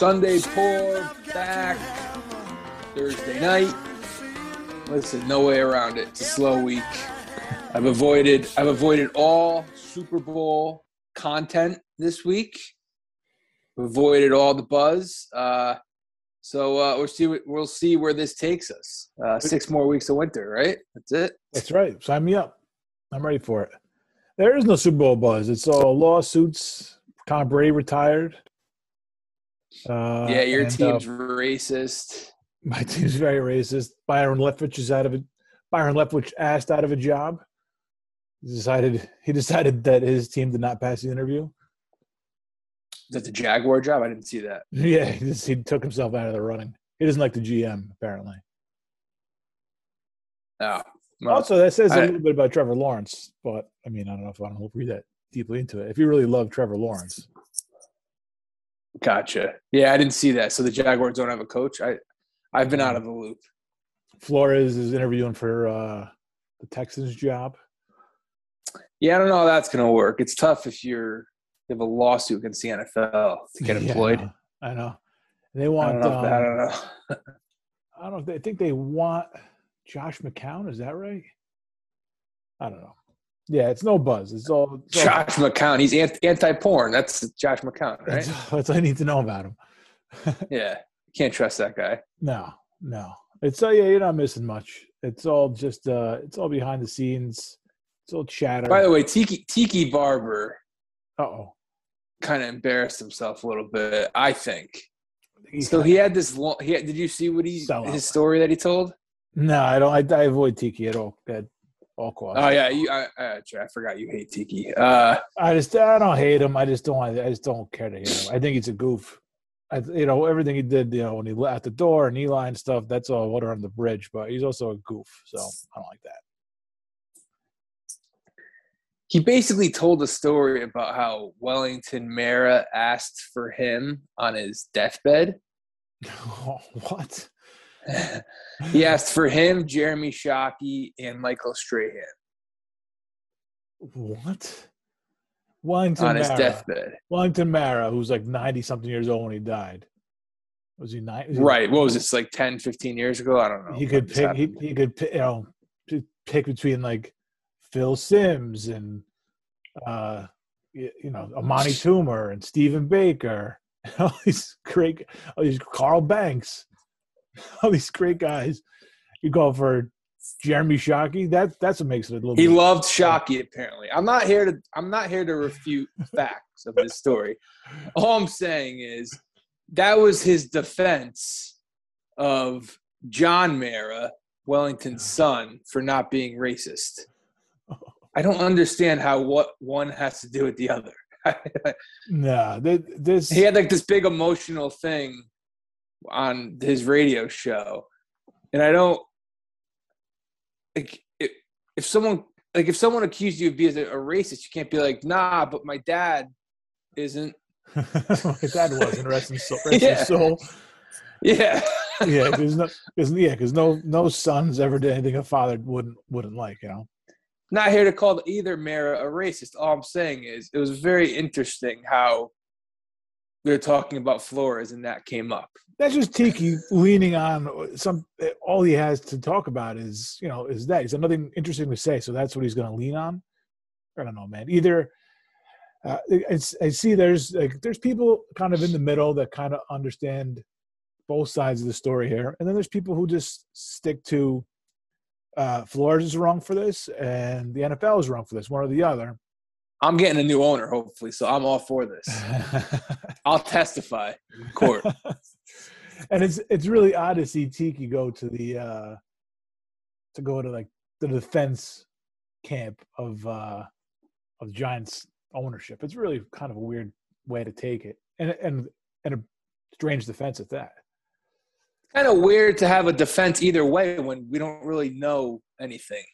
Sunday pour back Thursday night. Listen, no way around it. It's a slow week. I've avoided all Super Bowl content this week. Avoided all the buzz. So we'll see where this takes us. 6 more weeks of winter, right? That's it. That's right. Sign me up. I'm ready for it. There is no Super Bowl buzz. It's all lawsuits. Conor Brady retired. Yeah, your team's racist. My team's very racist. Byron Leftwich asked out of a job. He decided that his team did not pass the interview. Is that the Jaguar job? I didn't see that. Yeah, he took himself out of the running. He doesn't like the GM, apparently. Oh, well, also, that says a little bit about Trevor Lawrence, but I mean, I don't know if I want to read that deeply into it. If you really love Trevor Lawrence. Gotcha. Yeah, I didn't see that. So the Jaguars don't have a coach? I've been out of the loop. Flores is interviewing for the Texans job. Yeah, I don't know how that's going to work. It's tough if you have a lawsuit against the NFL to get employed. Yeah, I know. They want. I don't know. I don't know. I think they want Josh McCown. Is that right? I don't know. Yeah, it's no buzz. It's all Josh McCown. He's anti-porn. That's Josh McCown, right? That's all I need to know about him. Yeah, can't trust that guy. No. You're not missing much. It's all just it's all behind the scenes. It's all chatter. By the way, Tiki Barber kind of embarrassed himself a little bit, I think. So he had this long did you see his story that he told? No, I don't. I avoid Tiki at all. At all costs. Oh yeah, I forgot you hate Tiki. I don't hate him. I just don't care to hear him. I think he's a goof. Everything he did, when he left the door and Eli and stuff, that's all water on the bridge. But he's also a goof, so I don't like that. He basically told a story about how Wellington Mara asked for him on his deathbed. Oh, what? He asked for him, Jeremy Shockey, and Michael Strahan. What? Wellington Mara, who's like 90-something years old when he died. Was he 90? Right. What was this, like 10, 15 years ago? I don't know. He could pick. He could pick between like Phil Simms and Amani Toomer and Stephen Baker, and all these Carl Banks, all these great guys. You go for Jeremy Shockey. That's what makes it a little. He loved Shockey, apparently. I'm not here to refute facts of this story. All I'm saying is that was his defense of John Mara, Wellington's son, for not being racist. I don't understand how what one has to do with the other. He had like this big emotional thing on his radio show, and I don't. Like if someone accused you of being a racist, you can't be like, nah, but my dad isn't. My dad wasn't. Rest his soul. Yeah. Yeah. Because no son's ever did anything a father wouldn't like. Not here to call either Mara a racist. All I'm saying is it was very interesting how they're talking about Flores and that came up. That's just Tiki leaning on some. All he has to talk about is that he's got nothing interesting to say, so that's what he's going to lean on. I don't know, man. Either I see there's people kind of in the middle that kind of understand both sides of the story here, and then there's people who just stick to Flores is wrong for this, and the NFL is wrong for this, one or the other. I'm getting a new owner, hopefully, so I'm all for this. I'll testify in court. And it's really odd to see Tiki go to the like the defense camp of Giants ownership. It's really kind of a weird way to take it, and a strange defense at that. It's kind of weird to have a defense either way when we don't really know anything.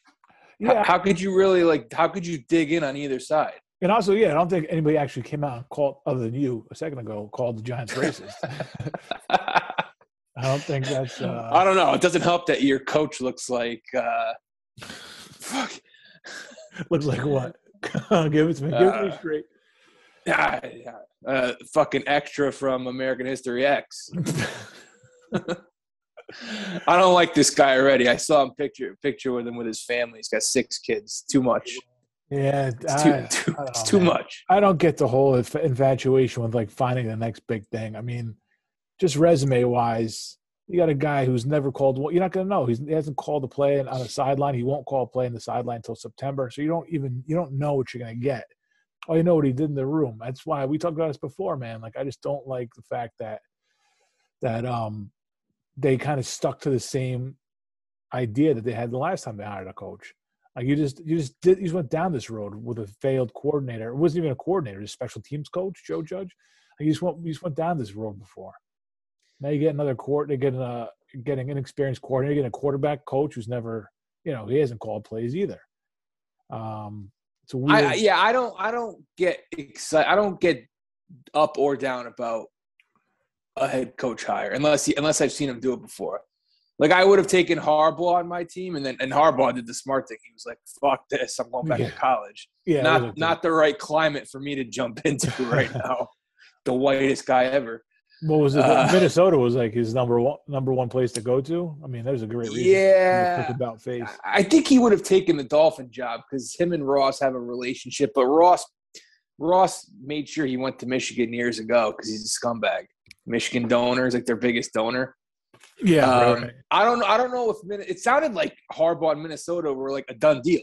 Yeah. How could you really how could you dig in on either side? And also, I don't think anybody actually came out and called, other than you a second ago, called the Giants racist. I don't think that's I don't know. It doesn't help that your coach looks like Looks like what? Give it to me. Give it to me straight. fucking extra from American History X. I don't like this guy already. I saw him picture with him with his family. He's got 6 kids. Too much. Yeah, it's too much. I don't get the whole infatuation with like finding the next big thing. I mean, just resume wise, you got a guy who's never called. You're not gonna know. He hasn't called a play on a sideline. He won't call a play on the sideline until September. So you don't know what you're gonna get. Oh, you know what he did in the room. That's why we talked about this before, man. Like I just don't like the fact that they kind of stuck to the same idea that they had the last time they hired a coach. Like you just went down this road with a failed coordinator. It wasn't even a coordinator, it was a special teams coach, Joe Judge. Like you just went down this road before. Now you get another coordinator, getting inexperienced coordinator, getting a quarterback coach who's never, he hasn't called plays either. It's a weird. I don't get excited. I don't get up or down about a head coach hire unless I've seen him do it before. Like I would have taken Harbaugh on my team, and Harbaugh did the smart thing. He was like, "Fuck this, I'm going back to college." Yeah, not the right climate for me to jump into right now. The whitest guy ever. What was it? Minnesota was like his number one place to go to. I mean, there's a great reason. Yeah, about face. I think he would have taken the Dolphin job because him and Ross have a relationship. But Ross made sure he went to Michigan years ago because he's a scumbag. Michigan donor is like their biggest donor. Yeah, right. I don't know if it sounded like Harbaugh and Minnesota were like a done deal.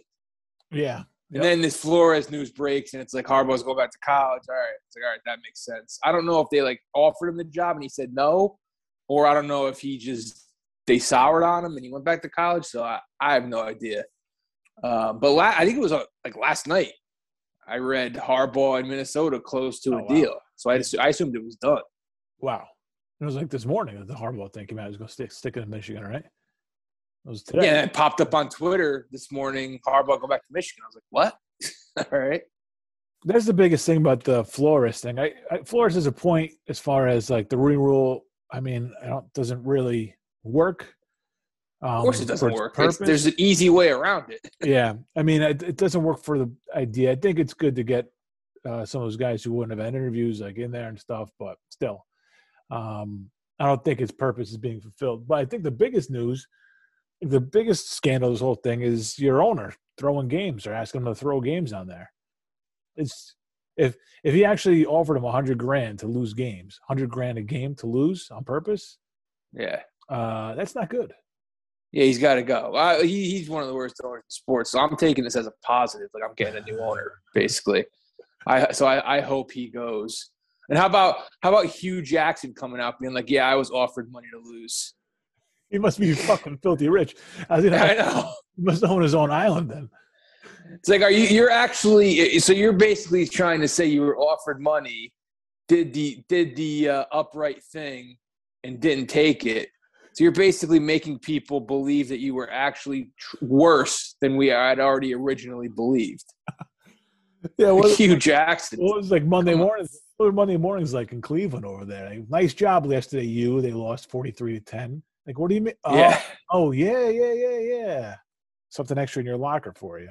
Yeah, and then this Flores news breaks, and it's like Harbaugh's going back to college. All right, it's like all right, that makes sense. I don't know if they like offered him the job and he said no, or I don't know if they soured on him and he went back to college. So I have no idea. I think it was like last night I read Harbaugh and Minnesota close to a deal, so I assumed it was done. Wow. It was like this morning that the Harbaugh thing came out. He was going to stick in Michigan, right? It was today. Yeah, it popped up on Twitter this morning. Harbaugh go back to Michigan. I was like, what? All right. That's the biggest thing about the Flores thing. Flores is a point as far as like the Rooney Rule. I mean, doesn't really work. Of course, it doesn't work. There's an easy way around it. Yeah, I mean, it doesn't work for the idea. I think it's good to get some of those guys who wouldn't have had interviews like in there and stuff, but still. I don't think its purpose is being fulfilled. But I think the biggest scandal of this whole thing is your owner throwing games or asking them to throw games on there. It's if he actually offered him $100,000 to lose games, $100,000 a game to lose on purpose. Yeah, that's not good. Yeah, he's got to go. He's one of the worst owners in sports. So I'm taking this as a positive. Like I'm getting a new owner, basically. I hope he goes. And how about Hugh Jackson coming out being like, yeah, I was offered money to lose. He must be fucking filthy rich. I know. He must own his own island then. It's like, you're basically trying to say you were offered money, did the upright thing and didn't take it. So you're basically making people believe that you were actually worse than we had already originally believed. Yeah, Hugh Jackson. Well, it was like Monday morning. What were Monday mornings like in Cleveland over there? Like, nice job yesterday, you. They lost 43-10. Like, what do you mean? Oh, yeah. Oh, yeah. Something extra in your locker for you.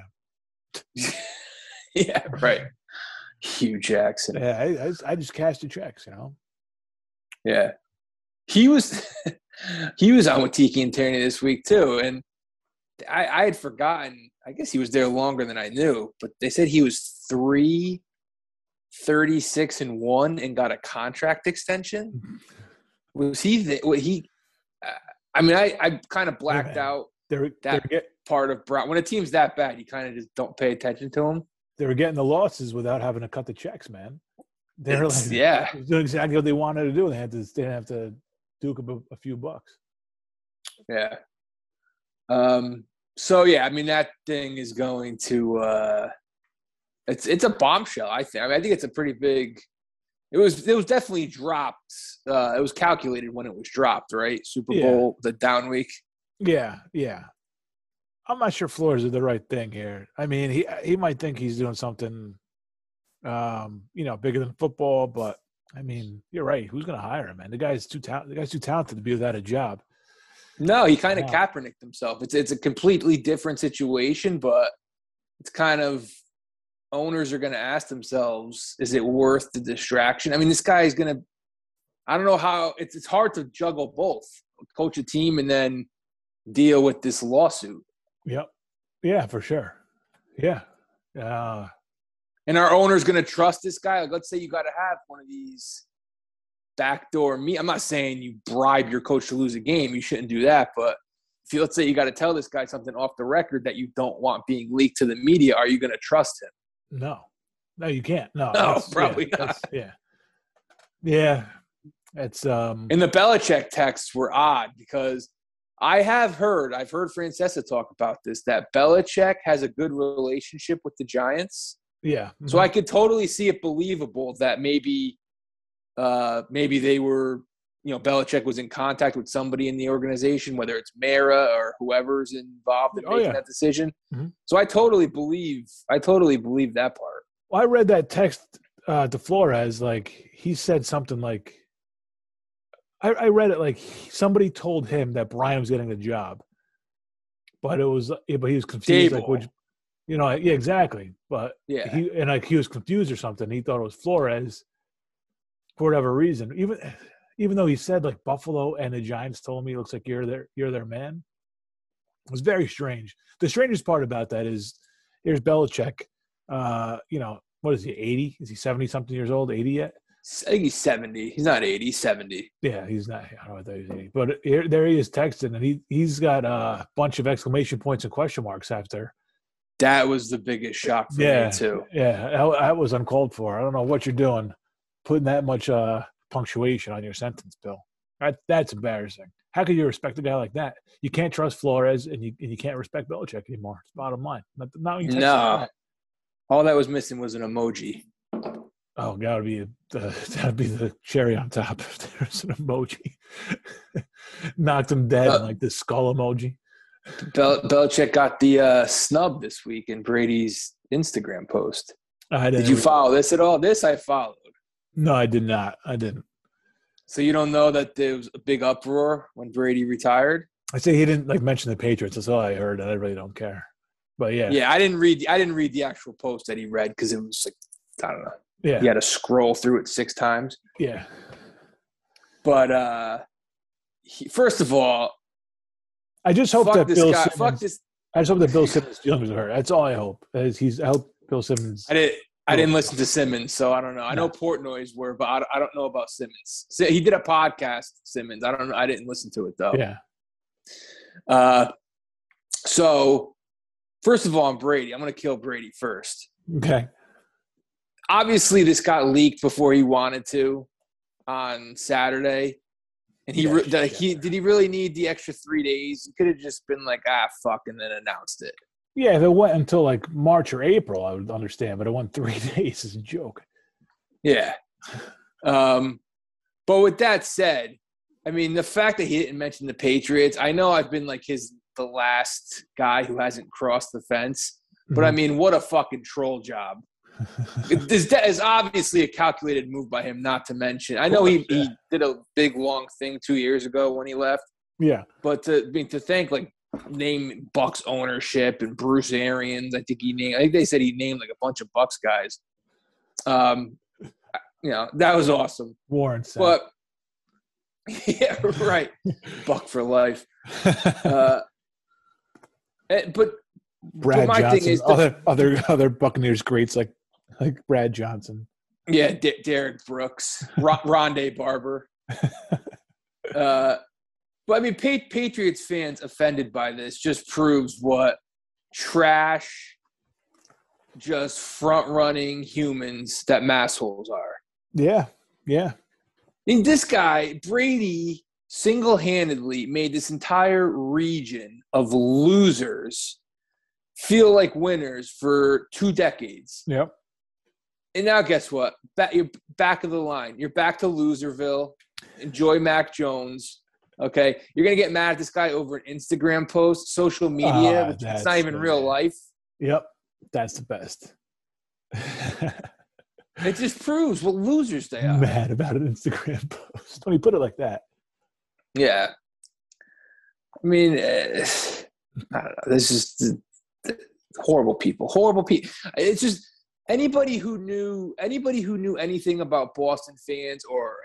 Yeah, right. Hugh Jackson. Yeah, I just cashed the checks, Yeah. He was on with Tiki and Tierney this week, too. And I had forgotten. I guess he was there longer than I knew. But they said he was 36-1 and got a contract extension. Was he? I kind of blacked out part of Brown. When a team's that bad, you kind of just don't pay attention to them. They were getting the losses without having to cut the checks, man. They were like, they were doing exactly what they wanted to do. They didn't have to duke up a few bucks. Yeah. That thing is going to. It's a bombshell, I think. I think it's a pretty big – it was definitely dropped. It was calculated when it was dropped, right? Super Bowl, the down week. Yeah. I'm not sure Flores did the right thing here. I mean, he might think he's doing something, bigger than football. But, I mean, you're right. Who's going to hire him, man? The guy's too talented to be without a job. No, he kind of Kaepernicked himself. It's a completely different situation, but it's kind of – owners are going to ask themselves, is it worth the distraction? I mean, this guy is going to – I don't know how – it's hard to juggle both, coach a team and then deal with this lawsuit. Yep. Yeah, for sure. Yeah. And our owner's going to trust this guy? Like, let's say you got to have one of these backdoor – I'm not saying you bribe your coach to lose a game. You shouldn't do that, but – let's say you got to tell this guy something off the record that you don't want being leaked to the media. Are you going to trust him? No, you can't. No, probably not. Yeah. It's and the Belichick texts were odd because I've heard Francesa talk about this, that Belichick has a good relationship with the Giants. Yeah. Mm-hmm. So I could totally see it believable that maybe they were, you know, Belichick was in contact with somebody in the organization, whether it's Mara or whoever's involved in making that decision. Mm-hmm. So I totally believe that part. Well, I read that text to Flores. Like, he said something like, I read it like somebody told him that Brian was getting the job, but he was confused. Stable. Like, which, you know, yeah, exactly. But yeah, he was confused or something. He thought it was Flores for whatever reason. Even though he said, like, Buffalo and the Giants told me, it looks like you're their man. It was very strange. The strangest part about that is, here's Belichick. You know, what is he, 80? Is he 70-something years old, 80 yet? I think he's 70. He's not 80, he's 70. Yeah, he's not. I don't know, I thought he was 80. But here, there he is texting, and he's got a bunch of exclamation points and question marks after. That was the biggest shock for me, too. Yeah, that was uncalled for. I don't know what you're doing, putting that much punctuation on your sentence, Bill. That's embarrassing. How could you respect a guy like that? You can't trust Flores, and you can't respect Belichick anymore. It's bottom line. Not all that was missing was an emoji. Oh, that would be the cherry on top if there's an emoji. Knocked him dead, like the skull emoji. Belichick got the snub this week in Brady's Instagram post. Did you follow this at all? This I followed. No, I did not. I didn't. So you don't know that there was a big uproar when Brady retired? I say he didn't mention the Patriots. That's all I heard, and I really don't care. But yeah. Yeah, I didn't read the actual post that he read because it was like, I don't know. Yeah. He had to scroll through it 6 times. Yeah. But first of all, I just hope that Bill Simmons. I just hope that Bill Simmons feelings are hurt. That's all I hope. I hope Bill Simmons. I didn't listen to Simmons, so I don't know. I know Portnoy's were, but I don't know about Simmons. He did a podcast, Simmons. I don't know. I didn't listen to it, though. Yeah. So, first of all, on Brady, I'm going to kill Brady first. Okay. Obviously, this got leaked before he wanted to on Saturday. And did he really need the extra 3 days? He could have just been like, fuck, and then announced it. Yeah, if it went until like March or April, I would understand. But it went 3 days is a joke. Yeah. But with that said, I mean, the fact that he didn't mention the Patriots, I know I've been like the last guy who hasn't crossed the fence. But, I mean, what a fucking troll job. That is obviously a calculated move by him, not to mention. I know he did a big, long thing 2 years ago when he left. Yeah. But to think like, name Bucks ownership and Bruce Arians. I think they said he named like a bunch of Bucks guys. You know, that was awesome. Warren said. But yeah, right. Buck for life. But Brad my Johnson, thing is other Buccaneers greats like Brad Johnson. Yeah, Derek Brooks, Rondé Barber. But, I mean, Patriots fans offended by this just proves what trash, just front-running humans that massholes are. Yeah, yeah. And this guy, Brady, single-handedly made this entire region of losers feel like winners for 2 decades. Yep. And now guess what? You're back of the line. You're back to loserville. Enjoy Mac Jones. Okay, you're going to get mad at this guy over an Instagram post, social media, which it's not even real life. Yep, that's the best. It just proves what losers they are. Mad about an Instagram post. When you put it like that. Yeah. I mean, I don't know. This is horrible people. It's just anybody who knew anything about Boston fans or,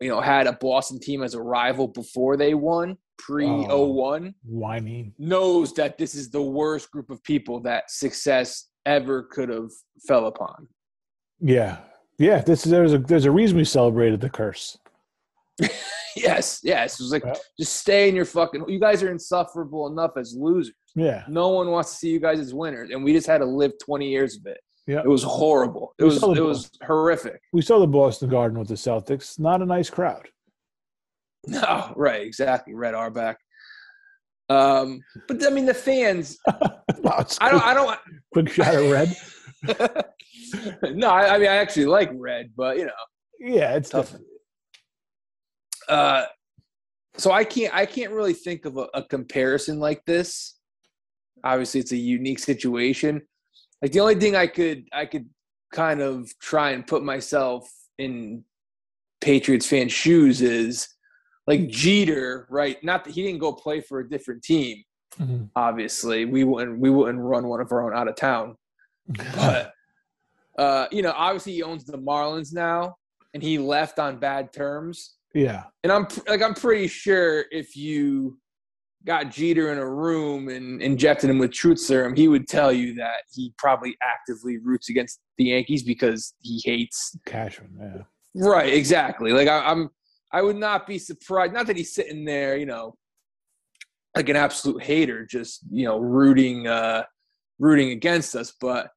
you know, had a Boston team as a rival before they won, pre-01, knows that this is the worst group of people that success ever could have fell upon. Yeah. Yeah, there's a reason we celebrated the curse. Yes. It was like, just stay in your fucking – you guys are insufferable enough as losers. Yeah. No one wants to see you guys as winners, and we just had to live 20 years of it. Yeah. It was horrible. It was horrific. We saw the Boston Garden with the Celtics. Not a nice crowd. No, right, exactly. Red Auerbach. But, I mean, the fans – I don't – Quick shot of red. No, I mean, I actually like red, but, you know. Yeah, it's tough. So I can't really think of a comparison like this. Obviously, it's a unique situation. Like, the only thing I could kind of try and put myself in Patriots fan shoes is, like, Jeter, right? Not that he didn't go play for a different team. Mm-hmm. Obviously, we wouldn't run one of our own out of town. But you know, obviously he owns the Marlins now, and he left on bad terms. Yeah, and I'm pretty sure if you got Jeter in a room and injected him with truth serum, he would tell you that he probably actively roots against the Yankees because he hates Cashman. Yeah, right, exactly. Like I would not be surprised. Not that he's sitting there, you know, like an absolute hater, just, you know, rooting against us, but.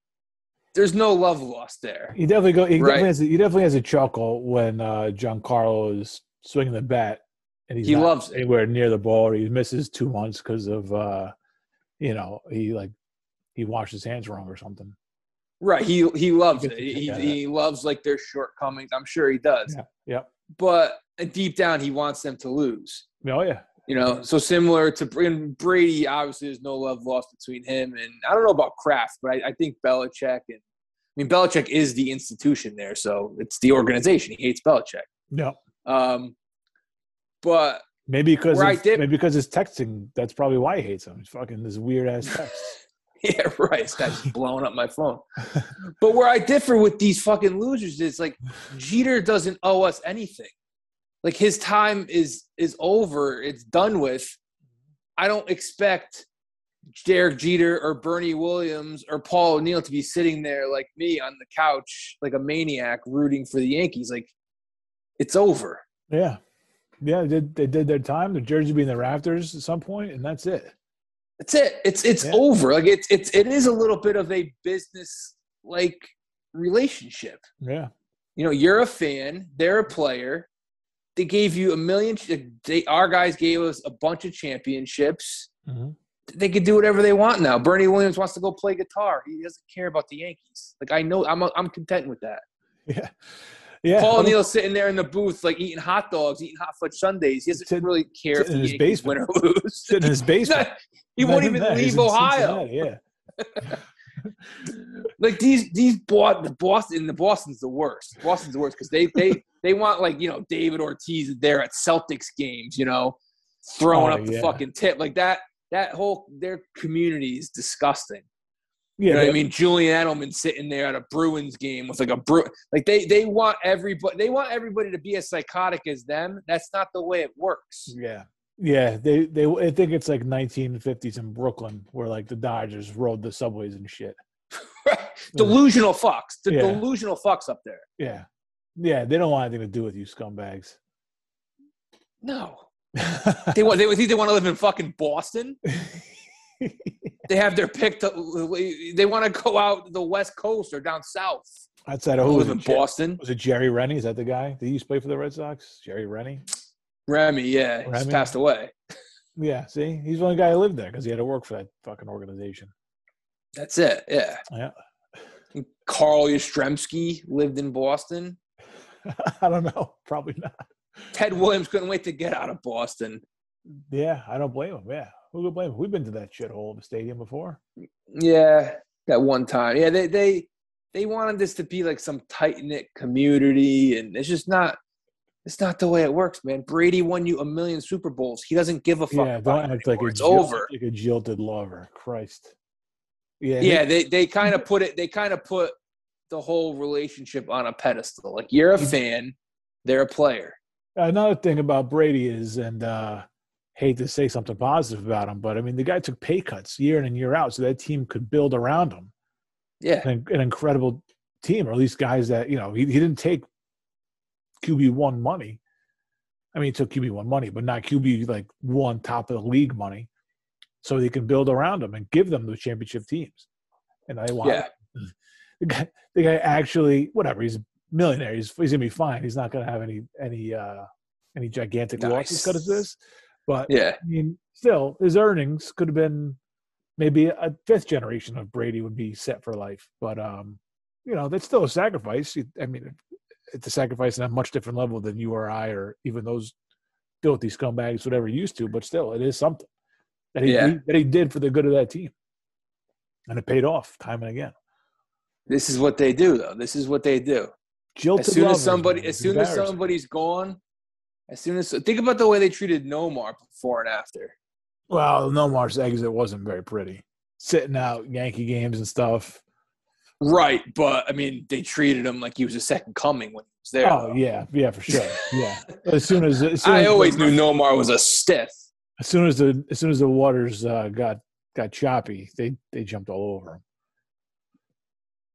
There's no love lost there. He definitely has a chuckle when Giancarlo is swinging the bat and he's not loves anywhere near the ball, or he misses 2 months because of you know, he washed his hands wrong or something. Right. He loves it. He loves, like, their shortcomings. I'm sure he does. Yeah. Yep. But deep down, he wants them to lose. Oh yeah. You know, so similar to Brady, obviously there's no love lost between him and, I don't know about Kraft, but I think Belichick. And I mean, Belichick is the institution there, so it's the organization. He hates Belichick. No. But maybe because his texting, that's probably why he hates him. He's fucking this weird ass text. Yeah, right. This guy's blowing up my phone. But where I differ with these fucking losers is, like, Jeter doesn't owe us anything. Like, his time is over. It's done with. I don't expect Derek Jeter or Bernie Williams or Paul O'Neill to be sitting there like me on the couch like a maniac rooting for the Yankees. Like, it's over. Yeah. Yeah, they did their time. The jersey will be in the rafters at some point, and that's it. That's it. It's over. Like, it is a little bit of a business-like relationship. Yeah. You know, you're a fan. They're a player. They gave you our guys gave us a bunch of championships. Mm-hmm. They could do whatever they want now. Bernie Williams wants to go play guitar. He doesn't care about the Yankees. Like, I know, I'm content with that. Yeah, yeah. Paul O'Neill sitting there in the booth, like, eating hot dogs, eating hot fudge sundays. He doesn't really care if the Yankees win or lose. Sitting in his basement. He won't even leave Ohio. Yeah. Like, Boston's the worst. Boston's the worst because they want, like, you know, David Ortiz there at Celtics games, you know, throwing up the fucking tip like that. That whole their community is disgusting. Yeah, you know what I mean? Julian Edelman sitting there at a Bruins game with they want everybody to be as psychotic as them. That's not the way it works. Yeah. Yeah, I think it's like 1950s in Brooklyn where, like, the Dodgers rode the subways and shit. Delusional fucks. Delusional fucks up there. Yeah. Yeah, they don't want anything to do with you scumbags. No. they want to live in fucking Boston. They have their pick they want to go out the West Coast or down south. Outside of who live in Boston. Was it Jerry Remy? Is that the guy that used to play for the Red Sox? Jerry Remy? Remy, yeah. He's passed away. Yeah, see? He's the only guy who lived there because he had to work for that fucking organization. That's it, yeah. Yeah. Carl Yastrzemski lived in Boston. I don't know. Probably not. Ted Williams couldn't wait to get out of Boston. Yeah, I don't blame him, yeah. Who could blame him? We've been to that shithole of a stadium before. Yeah, that one time. Yeah, they wanted this to be like some tight-knit community, and it's just not – it's not the way it works, man. Brady won you 1 million Super Bowls. He doesn't give a fuck. Yeah, don't act like it's over. Like a jilted lover, Christ. Yeah, they kind of put the whole relationship on a pedestal. Like, you're a fan, they're a player. Another thing about Brady is, and hate to say something positive about him, but, I mean, the guy took pay cuts year in and year out so that team could build around him. Yeah. An incredible team, or at least guys that, you know, he didn't take QB1 money. I mean, he took QB1 money, but not QB, like, one top-of-the-league money, so they can build around them and give them those championship teams. And I want the guy actually, whatever, he's a millionaire. He's going to be fine. He's not going to have any gigantic losses because of this. But, yeah. I mean, still, his earnings could have been maybe a fifth generation of Brady would be set for life. But, you know, that's still a sacrifice. I mean, it's a sacrifice on a much different level than you or I or even those filthy scumbags would ever used to. But still, it is something that he did for the good of that team. And it paid off time and again. This is what they do, though. This is what they do. Jilted as soon lovers, as somebody's gone, think about the way they treated Nomar before and after. Well, Nomar's exit wasn't very pretty. Sitting out Yankee games and stuff. Right, but I mean, they treated him like he was a second coming when he was there. Oh, yeah, for sure. Yeah, as soon as I always knew Nomar was a stiff. As soon as the waters got choppy, they jumped all over him.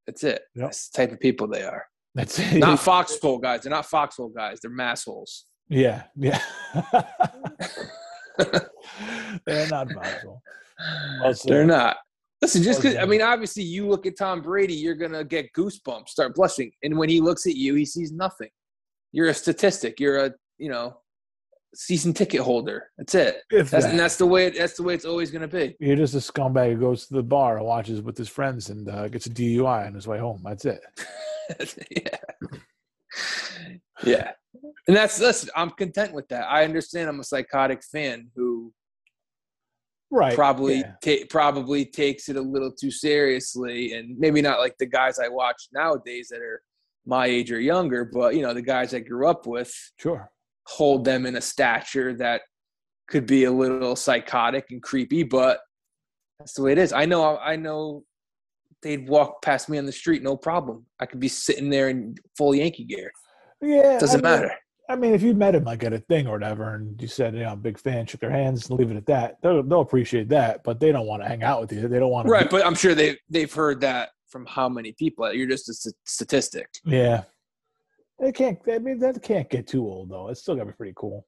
That's it. Yep. That's the type of people they are. That's it. Not foxhole guys. They're not foxhole guys. They're massholes. Yeah. They're not foxhole. Also, they're not. Listen, just because, I mean, obviously you look at Tom Brady, you're going to get goosebumps, start blushing. And when he looks at you, he sees nothing. You're a statistic. You're a, you know, season ticket holder. That's it. And that's the way it's always going to be. You're just a scumbag who goes to the bar and watches with his friends and gets a DUI on his way home. That's it. Yeah. And listen, I'm content with that. I understand I'm a psychotic fan who probably takes it a little too seriously, and maybe not like the guys I watch nowadays that are my age or younger, but, you know, the guys I grew up with. Sure. Hold them in a stature that could be a little psychotic and creepy, but that's the way it is. I know they'd walk past me on the street, no problem. I could be sitting there in full Yankee gear. Yeah, doesn't matter. I mean, if you met him like at a thing or whatever, and you said, you know, I'm a big fan, shook their hands, and leave it at that, they'll appreciate that. But they don't want to hang out with you. They don't want to. Right, but I'm sure they've heard that from how many people? You're just a statistic. Yeah. That can't get too old, though. It's still got to be pretty cool.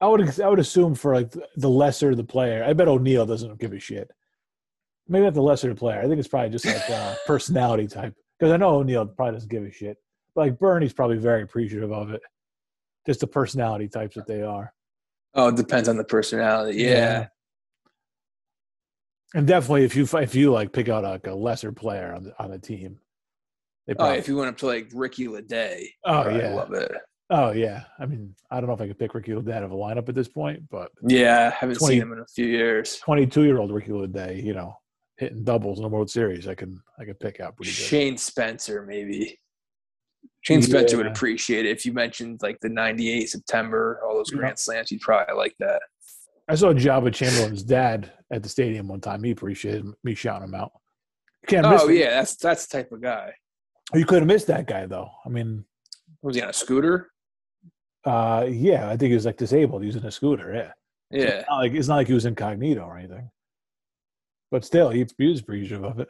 I would assume for, like, the lesser the player. I bet O'Neal doesn't give a shit. Maybe not the lesser player. I think it's probably just, like, personality type. Because I know O'Neal probably doesn't give a shit. Like, Bernie's probably very appreciative of it. Just the personality types that they are. Oh, it depends on the personality. Yeah. And definitely if you like, pick out, like, a lesser player on the team. If you went up to, like, Ricky Leday. Oh, yeah. I love it. Oh, yeah. I mean, I don't know if I could pick Ricky Leday out of a lineup at this point, but. Yeah, I haven't seen him in a few years. 22-year-old Ricky Leday, you know, hitting doubles in the World Series, I could pick out pretty good. Shane Spencer, maybe. Shane Spencer would appreciate it. If you mentioned, like, the 98 September, all those grand slams, he'd probably like that. I saw Jabba Chamberlain's dad at the stadium one time. He appreciated me shouting him out. You can't miss him. That's the type of guy. You could have missed that guy, though. I mean, was he on a scooter? I think he was, like, disabled. He was in a scooter. Yeah. So it's not like he was incognito or anything. But still, he was appreciative of it.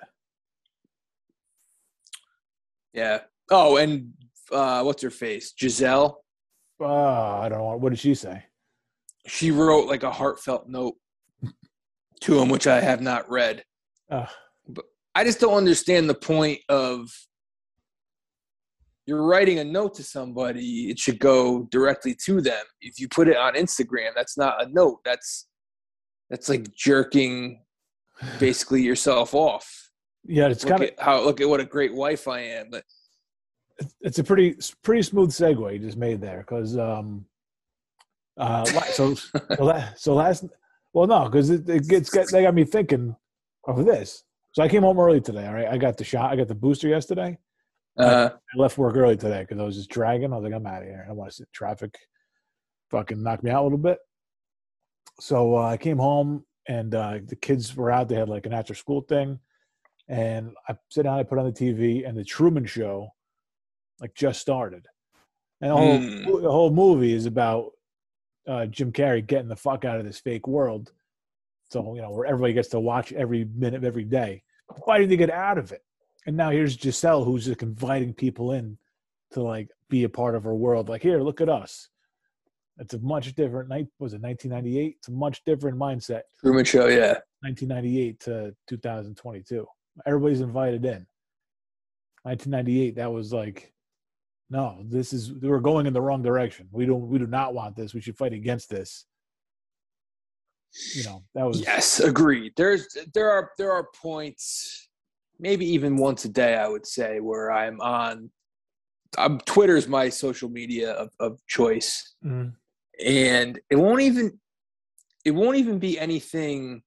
Yeah. Oh, and what's her face? Giselle. I don't know. What did she say? She wrote, like, a heartfelt note to him, which I have not read. But I just don't understand the point of. You're writing a note to somebody, it should go directly to them. If you put it on Instagram, that's not a note. That's like jerking basically yourself off. Yeah, it's kind of look at what a great wife I am. But it's a pretty smooth segue you just made there, because because they got me thinking of this. So I came home early today. All right, I got the booster yesterday. I left work early today because I was just dragging. I was like, I'm out of here. I want to sit in traffic. Fucking knock me out a little bit. So I came home, and the kids were out. They had, like, an after-school thing. And I sit down, I put on the TV, and the Truman Show, like, just started. And the whole movie is about Jim Carrey getting the fuck out of this fake world. So, you know, where everybody gets to watch every minute of every day. Why did they get out of it? And now here's Giselle, who's like inviting people in to, like, be a part of her world. Like, here, look at us. It's a much different night. Was it 1998? It's a much different mindset. Truman Show, yeah. 1998 to 2022. Everybody's invited in. 1998, that was like, no, this is, we're going in the wrong direction. We do not want this. We should fight against this. You know, that was, yes, agreed. There are points, maybe even once a day, I would say, where I'm on. Twitter's my social media of choice, and it won't even be anything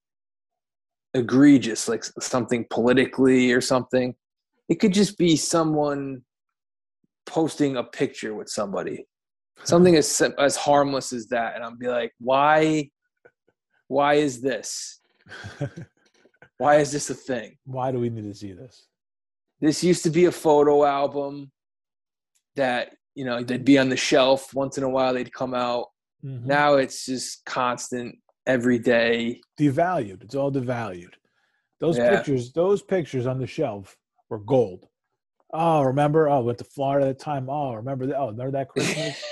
egregious, like something politically or something. It could just be someone posting a picture with somebody, something as harmless as that, and I'll be like, why is this? Why is this a thing? Why do we need to see this? This used to be a photo album that, you know, they'd be on the shelf. Once in a while, they'd come out. Mm-hmm. Now it's just constant, every day. Devalued. It's all devalued. Those pictures on the shelf were gold. Oh, remember? Oh, went to Florida at the time. Oh, remember that? Oh, remember that Christmas?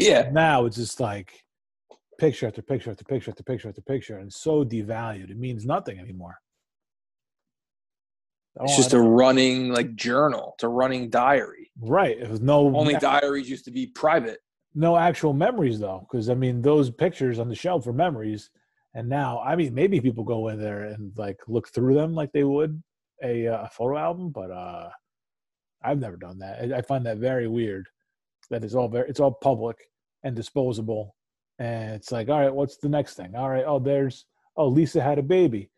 Yeah. Now it's just like picture after picture after picture after picture after picture, and it's so devalued. It means nothing anymore. It's just a running, like, journal. It's a running diary. Right. It was diaries used to be private. No actual memories, though, because, I mean, those pictures on the shelf were memories. And now, I mean, maybe people go in there and, like, look through them like they would a photo album, but I've never done that. I find that very weird, that it's all public and disposable. And it's like, all right, what's the next thing? All right, oh, Lisa had a baby.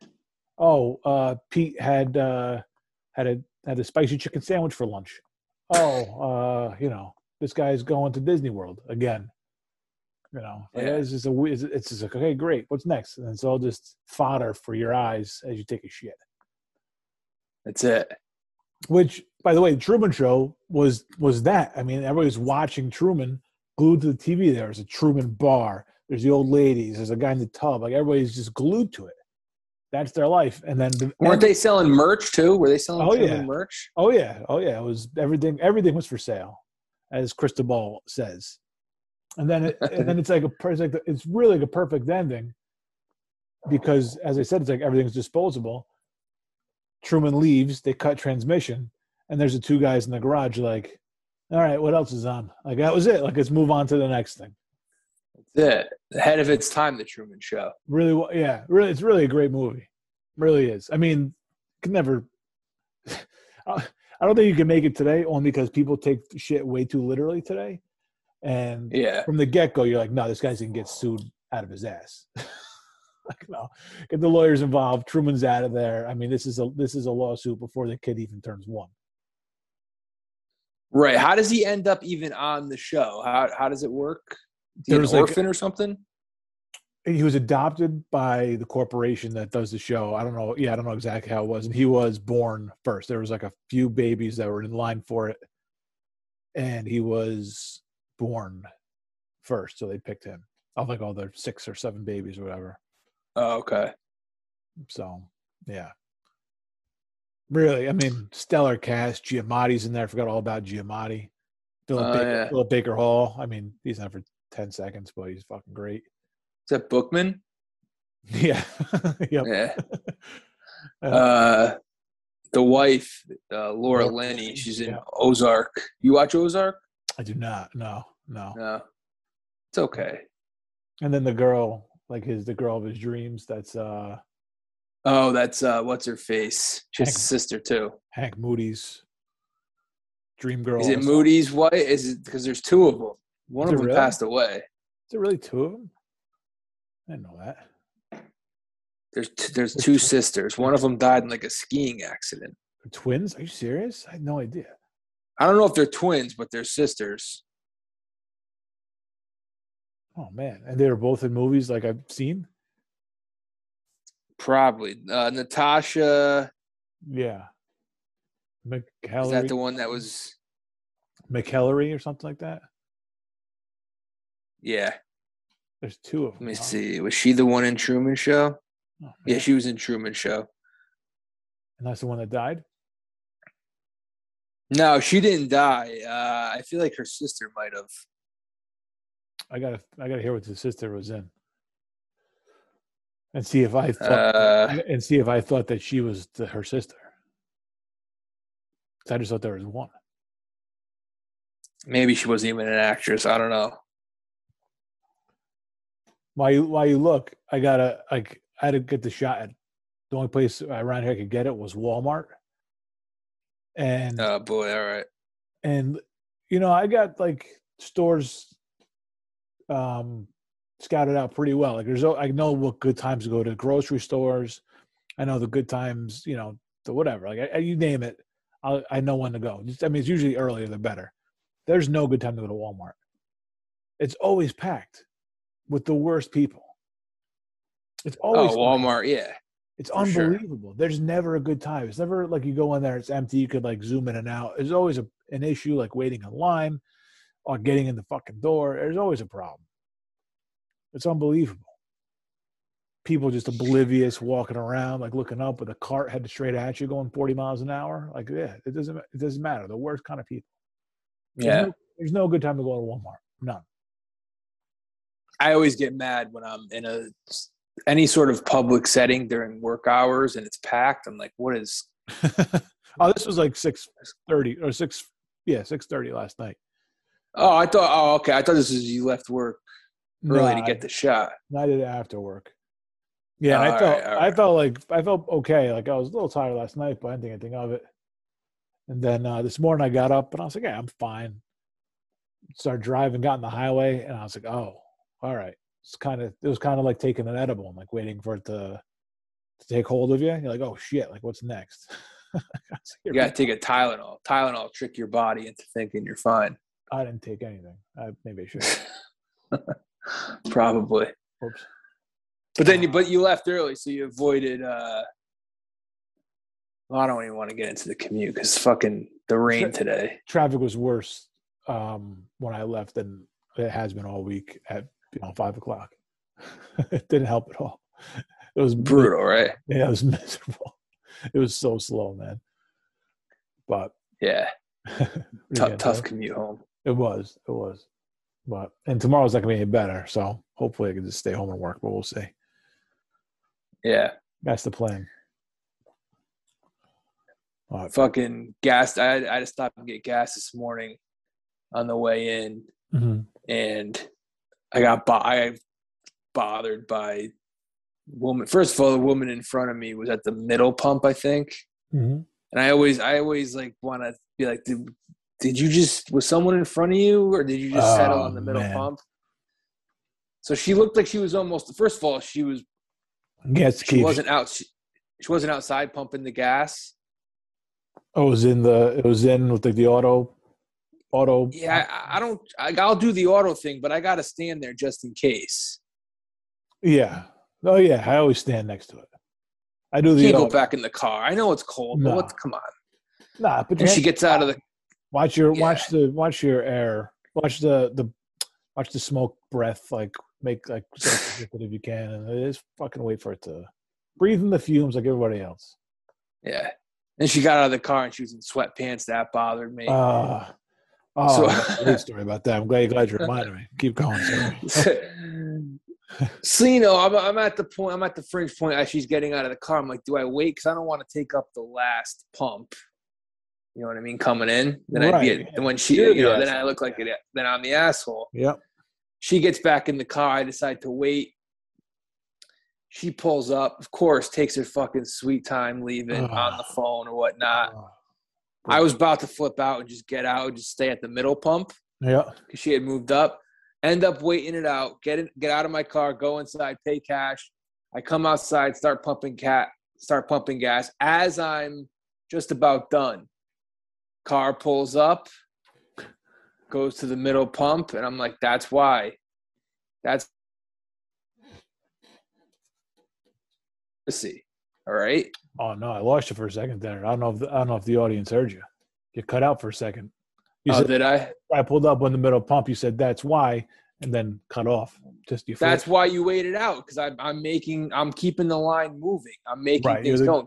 Oh, Pete had a spicy chicken sandwich for lunch. Oh, you know, this guy's going to Disney World again. You know, yeah. It's just like, okay, great. What's next? And it's all just fodder for your eyes as you take a shit. That's it. Which, by the way, the Truman Show was that. I mean, everybody's watching Truman, glued to the TV. There's a Truman bar. There's the old ladies. There's a guy in the tub. Like, everybody's just glued to it. That's their life. And then weren't they selling merch too? Were they selling merch? Oh yeah. Oh yeah. It was everything was for sale, as Cristobal says. And then it's like it's really like a perfect ending, because, as I said, it's like everything's disposable. Truman leaves, they cut transmission, and there's the two guys in the garage like, all right, what else is on? Like, that was it. Like, let's move on to the next thing. That's it. Ahead of its time, The Truman Show. Really, yeah. Really, it's really a great movie. It really is. I mean, can never. I don't think you can make it today, only because people take shit way too literally today. And from the get-go, you're like, no, this guy's going to get sued out of his ass. Like, no, get the lawyers involved. Truman's out of there. I mean, this is a lawsuit before the kid even turns one. Right. How does he end up even on the show? How does it work? There was an orphan or something? He was adopted by the corporation that does the show. I don't know. Yeah, I don't know exactly how it was. And he was born first. There was like a few babies that were in line for it, and he was born first, so they picked him. I think all the 6 or 7 babies or whatever. Oh, okay. So, yeah. Really, I mean, stellar cast. Giamatti's in there. I forgot all about Giamatti. Philip Baker Hall. I mean, he's not for 10 seconds, but he's fucking great. Is that Bookman? Yeah. Yep. Yeah. The wife, Laura Linney, she's in Ozark. You watch Ozark? I do not. No. No. It's okay. And then the girl, like the girl of his dreams, that's what's her face? She's a sister too. Hank Moody's dream girl. Is it Moody's wife? Is it, because there's two of them? One of them passed away. Is there really two of them? I didn't know that. There's two sisters. One of them died in like a skiing accident. They're twins? Are you serious? I had no idea. I don't know if they're twins, but they're sisters. Oh, man. And they were both in movies like I've seen? Probably. Natasha Yeah. McCallery. Is that the one that was McCallery or something like that? Yeah. There's two of them. Let me see. Was she the one in Truman Show? Oh, yeah, she was in Truman Show. And that's the one that died? No, she didn't die. I feel like her sister might have. I gotta hear what the sister was in, and see if I thought, that she was her sister. I just thought there was one. Maybe she wasn't even an actress. I don't know. While you look, I had to get the shot at. The only place around here I could get it was Walmart. And oh boy, all right. And you know, I got like stores scouted out pretty well. Like I know what good times to go to grocery stores. I know the good times, you know, the whatever. Like you name it, I know when to go. It's usually earlier the better. There's no good time to go to Walmart. It's always packed with the worst people. It's always Walmart, packed. Yeah. It's unbelievable. Sure. There's never a good time. It's never like you go in there, it's empty. You could like zoom in and out. There's always an issue like waiting in line or getting in the fucking door. There's always a problem. It's unbelievable. People just oblivious, walking around, like looking up with a cart headed straight at you, going 40 miles an hour. Like, yeah, it doesn't matter. The worst kind of people. Yeah. There's no good time to go to Walmart. None. I always get mad when I'm in any sort of public setting during work hours and it's packed. I'm like, what is – Oh, this was like 6:30 or 6:30 last night. Oh, I thought – oh, okay. I thought this was you left work early to get the shot. I did it after work. Yeah, and I felt okay. Like I was a little tired last night, but I didn't think anything of it. And then this morning I got up and I was like, yeah, I'm fine. Started driving, got on the highway, and I was like, oh, all right. It was kind of like taking an edible and like waiting for it to take hold of you. You're like, oh shit, like what's next? You gotta take a Tylenol. Tylenol trick your body into thinking you're fine. I didn't take anything. Maybe I should. Probably. Oops. But then you left early, so you avoided. Well, I don't even want to get into the commute because fucking the rain today. Traffic was worse when I left than it has been all week at. 5:00. It didn't help at all. It was brutal, right? Yeah, it was miserable. It was so slow, man. But yeah, tough commute home. It was. But and tomorrow's not gonna be any better. So hopefully I can just stay home and work. But we'll see. Yeah, that's the plan. Right. Fucking gas. I just stopped and get gas this morning on the way in, and. I got bothered by woman. First of all, the woman in front of me was at the middle pump, I think. Mm-hmm. And I always like want to be like, did you just, was someone in front of you or did you just settle on the middle pump? So she looked like she was almost, first of all, she was, she wasn't outside pumping the gas. Oh, it was in with like the auto. Yeah, I'll do the auto thing, but I gotta stand there just in case. Yeah. Oh yeah, I always stand next to it. I do the. You can't go back in the car. I know it's cold, but come on. Nah, but she gets out of the. Watch your air. Watch the smoke breath. Like make like if you can, and just fucking wait for it to breathe in the fumes like everybody else. Yeah, and she got out of the car and she was in sweatpants. That bothered me. Oh, so, great story about that. I'm glad you reminded me. Keep going. So I'm at the point. I'm at the fringe point. As she's getting out of the car, I'm like, do I wait? Because I don't want to take up the last pump. You know what I mean? Coming in, then right. And when she, then I look like it. Then I'm the asshole. Yep. She gets back in the car. I decide to wait. She pulls up. Of course, takes her fucking sweet time leaving on the phone or whatnot. I was about to flip out and just get out and just stay at the middle pump. Yeah. Because she had moved up. End up waiting it out. Get out of my car. Go inside. Pay cash. I come outside. Start pumping gas. As I'm just about done, car pulls up. Goes to the middle pump. And I'm like, that's why. That's – let's see. All right. Oh no, I lost you for a second there. I don't know if the audience heard you. You cut out for a second. Oh, did I? I pulled up in the middle of pump. You said that's why, and then cut off. Just you. That's why you waited out because I'm keeping the line moving. I'm making things going.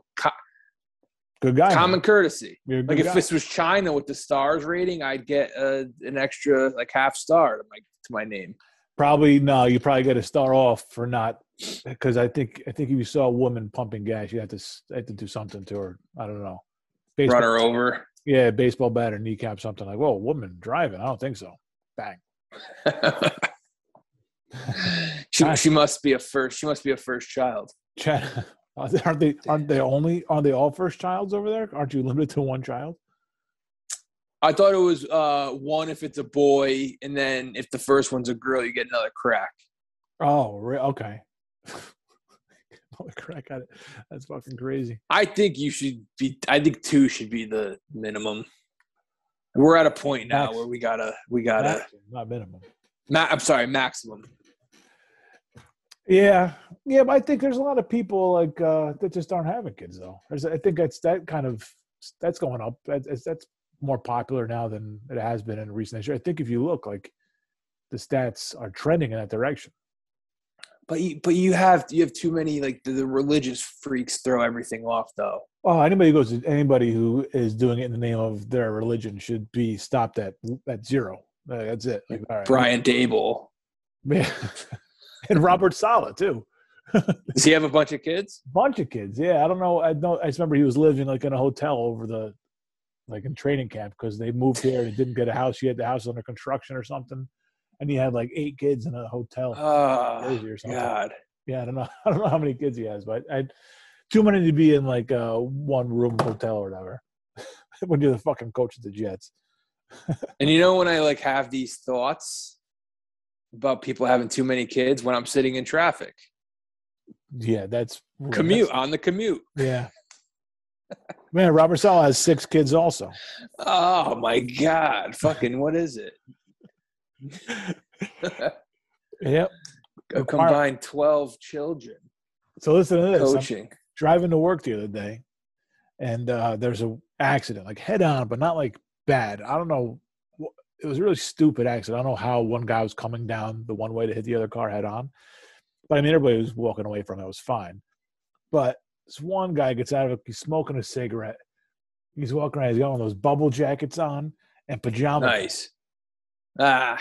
Good guy. Common courtesy. Like if this was China with the stars rating, I'd get an extra like half star to my name. Probably no. You probably get a star off for not because I think if you saw a woman pumping gas, you have to do something to her. I don't know. Run her over. Yeah, baseball bat or kneecap, something like, whoa, woman driving. I don't think so. Bang. She must be a first child. China, aren't they all first childs over there? Aren't you limited to one child? I thought it was one if it's a boy, and then if the first one's a girl, you get another crack. Oh, okay. Holy crap, got it. That's fucking crazy. I think two should be the minimum. We're at a point now where we gotta maximum, not minimum. I'm sorry, maximum. Yeah, but I think there's a lot of people like that just aren't having kids though. I think that's going up. That's more popular now than it has been in recent history. I think if you look, like the stats are trending in that direction. But you have too many like the religious freaks throw everything off though. Oh, anybody who is doing it in the name of their religion should be stopped at zero. That's it. Like, all right. Brian Dable, yeah, and Robert Saleh too. Does he have a bunch of kids? Bunch of kids, yeah. I don't know. I just remember he was living like in a hotel in training camp because they moved here and didn't get a house. He had the house under construction or something. And he had like 8 kids in a hotel. Oh, God. Yeah, I don't know how many kids he has, but too many to be in like a one-room hotel or whatever when you're the fucking coach of the Jets. And you know when I like have these thoughts about people having too many kids when I'm sitting in traffic? Yeah, that's on the commute. Yeah. Man, Robert Saleh has 6 kids also. Oh, my God. Fucking what is it? Yep. A combined 12 children. So listen to this. Coaching. I'm driving to work the other day, and there's an accident, like head on, but not like bad. I don't know. It was a really stupid accident. I don't know how one guy was coming down the one way to hit the other car head on. But I mean, everybody was walking away from it. It was fine. But this one guy gets out of it. He's smoking a cigarette. He's walking around. He's got one of those bubble jackets on and pajamas. Nice.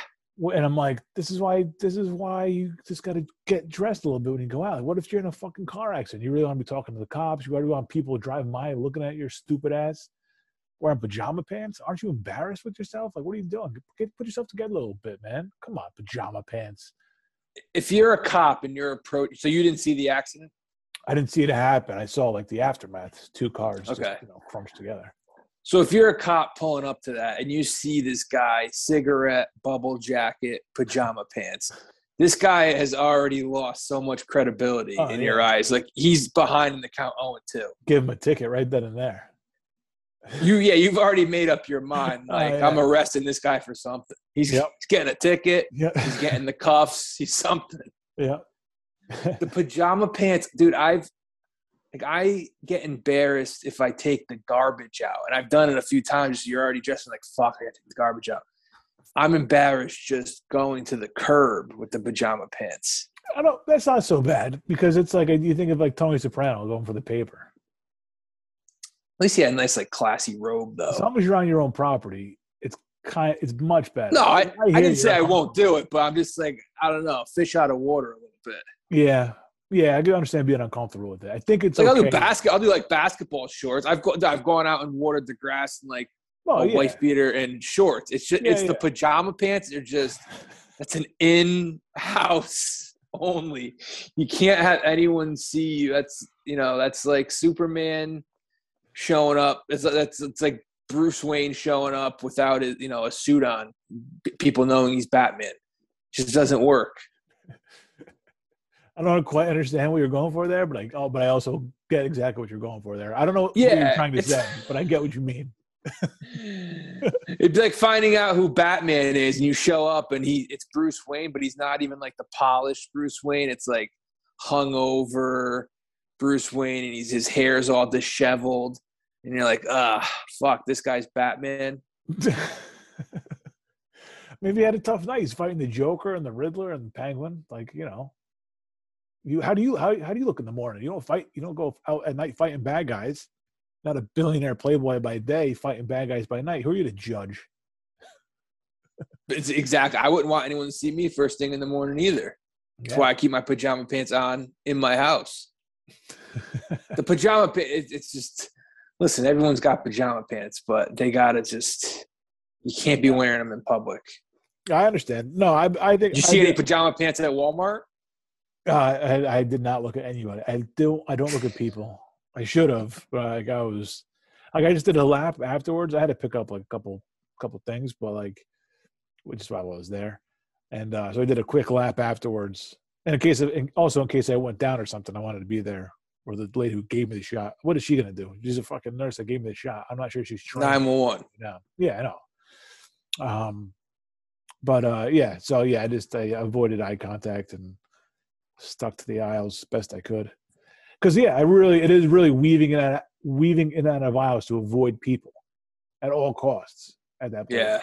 And I'm like, this is why you just got to get dressed a little bit when you go out. Like, what if you're in a fucking car accident? You really want to be talking to the cops? You really want people driving by looking at your stupid ass wearing pajama pants? Aren't you embarrassed with yourself? Like, what are you doing? Put yourself together a little bit, man. Come on, pajama pants. If you're a cop and you're so you didn't see the accident? I didn't see it happen. I saw like the aftermath, 2 cars just, crunched together. So if you're a cop pulling up to that and you see this guy, cigarette, bubble jacket, pajama pants, this guy has already lost so much credibility in your eyes. Like he's behind in the count 0-2. Give him a ticket right then and there. You've already made up your mind. Like I'm arresting this guy for something. He's getting a ticket. Yep. He's getting the cuffs. He's something. Yeah. The pajama pants, dude, I get embarrassed if I take the garbage out. And I've done it a few times. You're already dressed like, fuck, I got to take the garbage out. I'm embarrassed just going to the curb with the pajama pants. That's not so bad because it's like you think of like Tony Soprano going for the paper. At least he had a nice like classy robe though. As long as you're on your own property, it's much better. No, I didn't say I won't do it, but I'm just like, I don't know, fish out of water a little bit. Yeah. Yeah, I do understand being uncomfortable with it. I think it's like okay. I'll do like basketball shorts. I've gone out and watered the grass in like a wife beater and shorts. It's just the pajama pants. They're just that's an in-house only. You can't have anyone see you. That's like Superman showing up. It's like Bruce Wayne showing up without a suit on. People knowing he's Batman. It just doesn't work. I don't quite understand what you're going for there, but I also get exactly what you're going for there. I don't know what you're trying to say, but I get what you mean. It'd be like finding out who Batman is, and you show up, and it's Bruce Wayne, but he's not even like the polished Bruce Wayne. It's like hungover, Bruce Wayne and his hair's all disheveled. And you're like, fuck, this guy's Batman. Maybe he had a tough night. He's fighting the Joker and the Riddler and the Penguin. Like, you know, how do you look in the morning? You don't fight. You don't go out at night fighting bad guys. Not a billionaire playboy by day fighting bad guys by night. Who are you to judge? It's exactly. I wouldn't want anyone to see me first thing in the morning either. That's why I keep my pajama pants on in my house. The pajama pants. It's just. Listen, everyone's got pajama pants, but they gotta just – you can't be wearing them in public. I understand. No, I think – you see any pajama pants at Walmart? I did not look at anybody. I don't look at people. I should have. But I just did a lap afterwards. I had to pick up like a couple things, but like just while I was there. And so I did a quick lap afterwards. And in case I went down or something, I wanted to be there. Or the lady who gave me the shot. What is she going to do? She's a fucking nurse that gave me the shot. I'm not sure she's trained. 911. No. Yeah, I know. I avoided eye contact and stuck to the aisles best I could. Because, it is really weaving in and out of aisles to avoid people at all costs at that point. Yeah.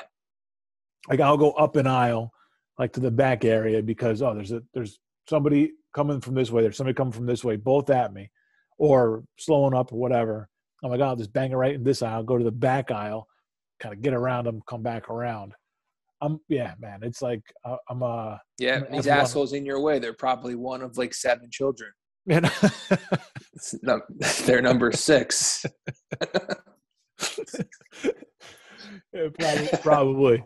Like, I'll go up an aisle, like, to the back area because, there's somebody – coming from this way, there's somebody coming from this way, both at me, or slowing up or whatever. I'm like, I'll just bang it right in this aisle, go to the back aisle, kind of get around them, come back around. It's like these assholes in your way. They're probably one of like seven children. They're number six. Yeah, probably.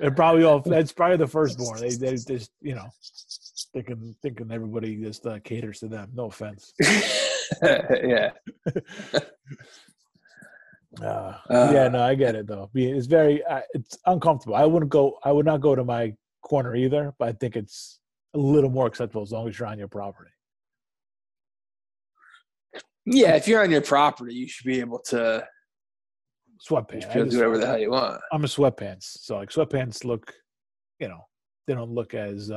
They're probably all. That's probably the firstborn. They just thinking everybody just caters to them. No offense. Yeah. No, I get it though. It's very, it's uncomfortable. I would not go to my corner either, but I think it's a little more acceptable as long as you're on your property. Yeah. If you're on your property, you should be able to sweatpants. You do whatever the hell you want. I'm a sweatpants. So like sweatpants look, they don't look as,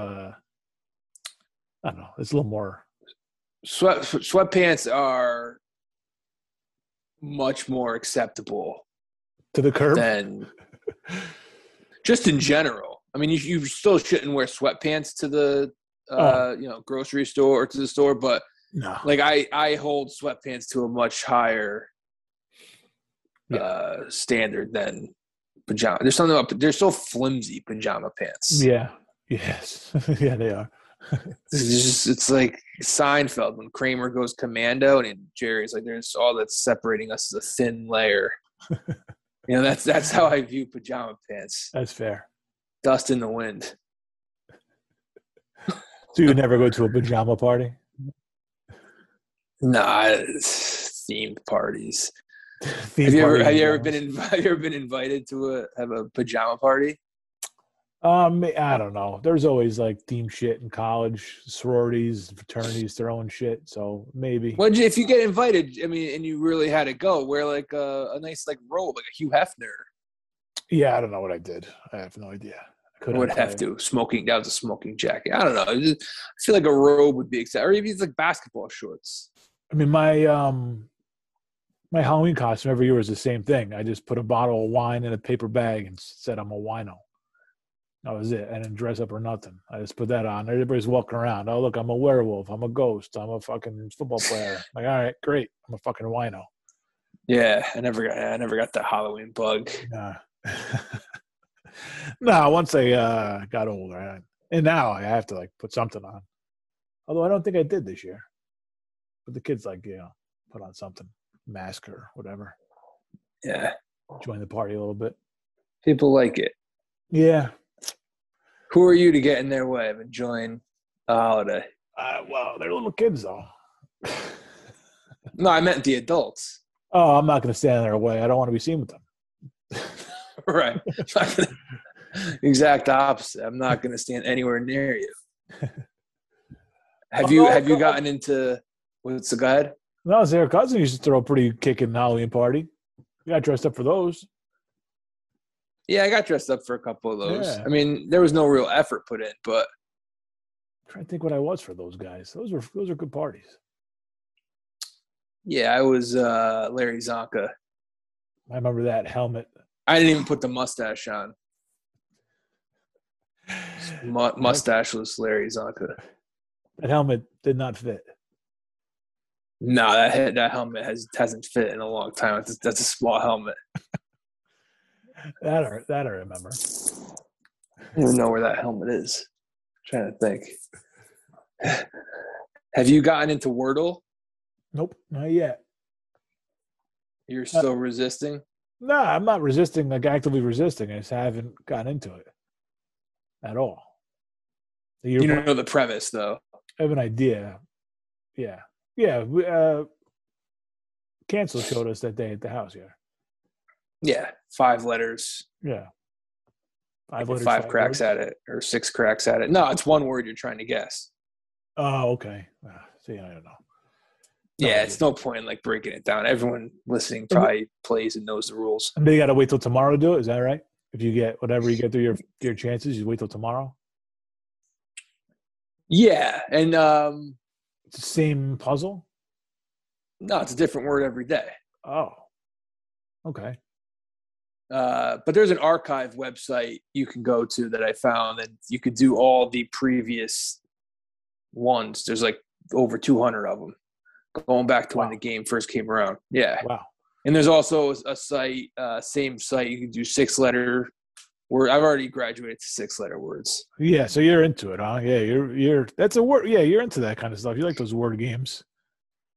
I don't know. It's a little more. Sweatpants are much more acceptable to the curb than just in general. I mean, you still shouldn't wear sweatpants to the grocery store or to the store, but no. Like I hold sweatpants to a much higher standard than pajama. There's something about they're so flimsy pajama pants. Yeah. Yes. Yeah, they are. It's like Seinfeld when Kramer goes commando and Jerry's like, there's all that's separating us is a thin layer. That's how I view pajama pants. That's fair. Dust in the wind. So you would never go to a pajama party? Nah, themed parties. Have you ever been invited to have a pajama party? I don't know. There's always like team shit in college, sororities, fraternities, their own shit. So maybe. Well, if you get invited, I mean, and you really had to go, wear like a nice like robe, like a Hugh Hefner. Yeah, I don't know what I did. I have no idea. That was a smoking jacket. I don't know. I feel like a robe would be acceptable, or even it's like basketball shorts. I mean, my Halloween costume every year was the same thing. I just put a bottle of wine in a paper bag and said I'm a wino. That was it. I didn't dress up or nothing. I just put that on. Everybody's walking around. Oh, look, I'm a werewolf. I'm a ghost. I'm a fucking football player. Like, all right, great. I'm a fucking wino. Yeah, I never got the Halloween bug. Nah. No, once I got older. And now I have to, like, put something on. Although I don't think I did this year. But the kids, like, put on something. Mask or whatever. Yeah. Join the party a little bit. People like it. Yeah. Who are you to get in their way of enjoying the holiday? Well, they're little kids, though. No, I meant the adults. Oh, I'm not going to stand in their way. I don't want to be seen with them. Right. Exact opposite. I'm not going to stand anywhere near you. Have you gotten into what's the guide? No, Sarah Cousin used to throw a pretty kicking Halloween party. You got dressed up for those. Yeah, I got dressed up for a couple of those. Yeah. I mean, there was no real effort put in, but I'm trying to think what I was for those guys. Those were good parties. Yeah, I was Larry Zonka. I remember that helmet. I didn't even put the mustache on. Mustacheless Larry Zonka. That helmet did not fit. No, that helmet hasn't fit in a long time. That's a small helmet. That I remember. I don't know where that helmet is. I'm trying to think. Have you gotten into Wordle? Nope, not yet. You're still resisting? No, I'm not resisting, like actively resisting. I just haven't gotten into it at all. So you don't know the premise, though. I have an idea. Yeah. Yeah. Cancel showed us that day at the house, yeah. Yeah, 5 letters. Yeah. 5 letters. 5 cracks words at it, or 6 cracks at it. No, it's one word you're trying to guess. Oh, okay. See, I don't know. No, yeah, it's no point in like breaking it down. Everyone listening probably plays and knows the rules. And they got to wait till tomorrow to do it. Is that right? If you get whatever you get through your chances, you wait till tomorrow. Yeah, and it's the same puzzle. No, it's a different word every day. Oh, okay. But there's an archive website you can go to that I found, and you could do all the previous ones. There's like over 200 of them. Going back to when the game first came around. Yeah. Wow. And there's also a site, same site. You can do 6-letter word. I've already graduated to 6-letter words. Yeah. So you're into it, huh? Yeah. You're, that's a word. Yeah. You're into that kind of stuff. You like those word games.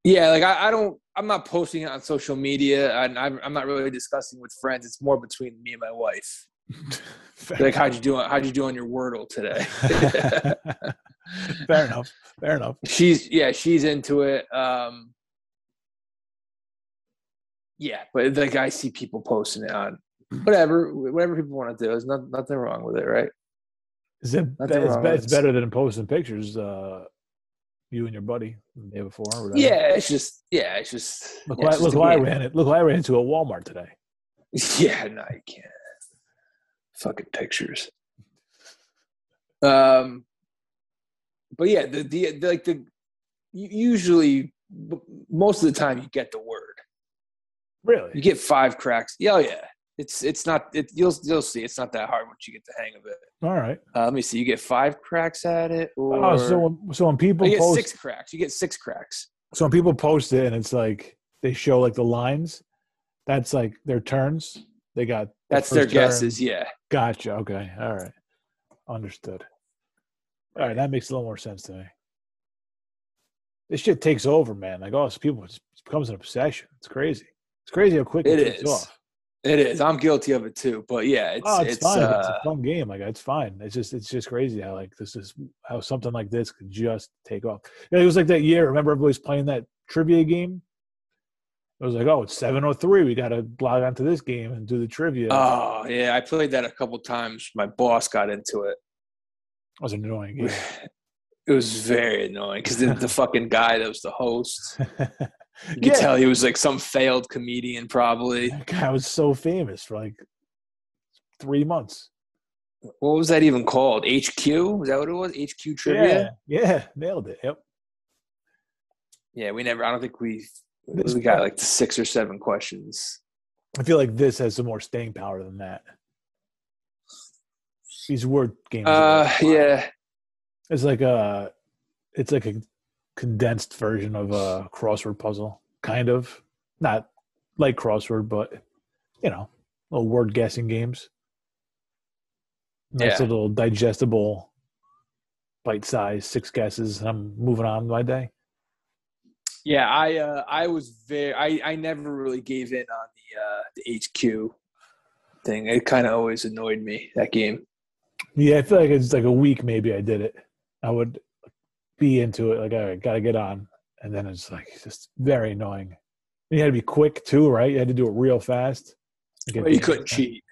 Yeah. Like I'm not posting it on social media. I'm not really discussing with friends. It's more between me and my wife. Like, how'd you do on your Wordle today? Fair enough. She's into it. Yeah, but like I see people posting it on whatever people want to do. There's nothing wrong with it, right? It's better than posting pictures. You and your buddy the day before. Or yeah, it's just. Look who I ran into at Walmart today. Yeah, no, you can't. Fucking pictures. But yeah, usually most of the time you get the word. Really? You get 5 cracks. Yeah, oh yeah. It's not you'll see. It's not that hard once you get the hang of it. All right. Let me see. You get 5 cracks at it, or so when people post, get 6 cracks. You get 6 cracks. So when people post it and it's like they show like the lines, that's like their turns. They got that's their guesses. Yeah. Gotcha. Okay. All right. Understood. All right, that makes a little more sense to me. This shit takes over, man. Like, it becomes an obsession. It's crazy. It's crazy how quick it takes off. It is. I'm guilty of it too. But yeah, it's fine. It's a fun game. Like, it's fine. It's just crazy how like how something like this could just take off. It was like that year. Remember, everybody was playing that trivia game. It was like, oh, it's 7:03. We got to log onto this game and do the trivia. Oh yeah, I played that a couple times. My boss got into it. It was annoying. Yeah. It was very annoying because the fucking guy that was the host, you could tell he was like some failed comedian probably. That guy was so famous for like 3 months. What was that even called? HQ? Is that what it was? HQ Trivia? Yeah, nailed it. Yep. Yeah, I don't think we got like 6 or 7 questions. I feel like this has some more staying power than that. These word games. Yeah. It's like a condensed version of a crossword puzzle, kind of. Not like crossword, but little word guessing games. Nice little digestible, bite size, 6 guesses, and I'm moving on with my day. Yeah, I was very. I never really gave in on the HQ thing. It kind of always annoyed me, that game. Yeah, I feel like it's like a week maybe I did it. I would be into it, like, all right, got to get on. And then it's like just very annoying. And you had to be quick too, right? You had to do it real fast. Well, you couldn't cheat.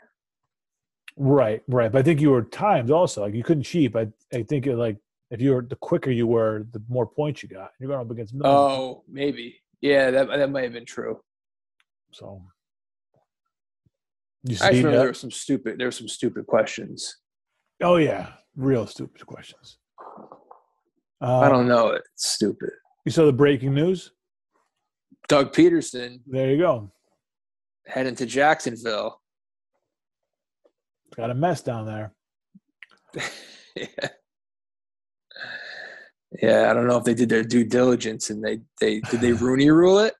Right. But I think you were timed also. Like, you couldn't cheat. But I think it, like, if you were – the quicker you were, the more points you got. You're going up against – Oh, maybe. Yeah, that might have been true. So you see, I remember there were some stupid questions. Oh yeah, real stupid questions. I don't know. It's stupid. You saw the breaking news? Doug Peterson. There you go. Heading to Jacksonville. Got a mess down there. Yeah. Yeah, I don't know if they did their due diligence and they Rooney rule it?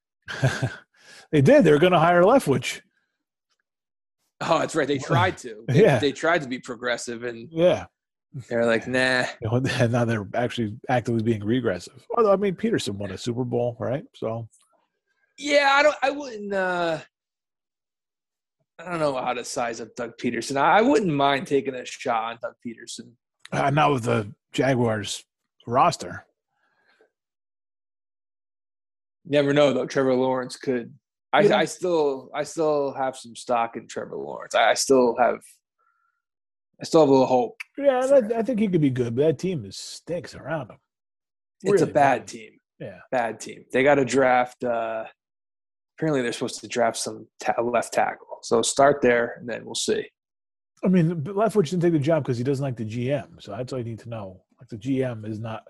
They did. They were going to hire Leftwich. Oh, that's right. They tried to. They tried to be progressive and they're like, nah. And now they're actually actively being regressive. Although, I mean, Peterson won a Super Bowl, right? So yeah, I don't know how to size up Doug Peterson. I wouldn't mind taking a shot on Doug Peterson. Not with the Jaguars roster. Never know though. Trevor Lawrence could. I still have some stock in Trevor Lawrence. I still have a little hope. Yeah, I think he could be good, but that team is stinks around him. It's really a bad team. Yeah, bad team. They got to draft. Apparently, they're supposed to draft some left tackle. So start there, and then we'll see. I mean, Leftwich didn't take the job because he doesn't like the GM. So that's all you need to know. Like the GM is not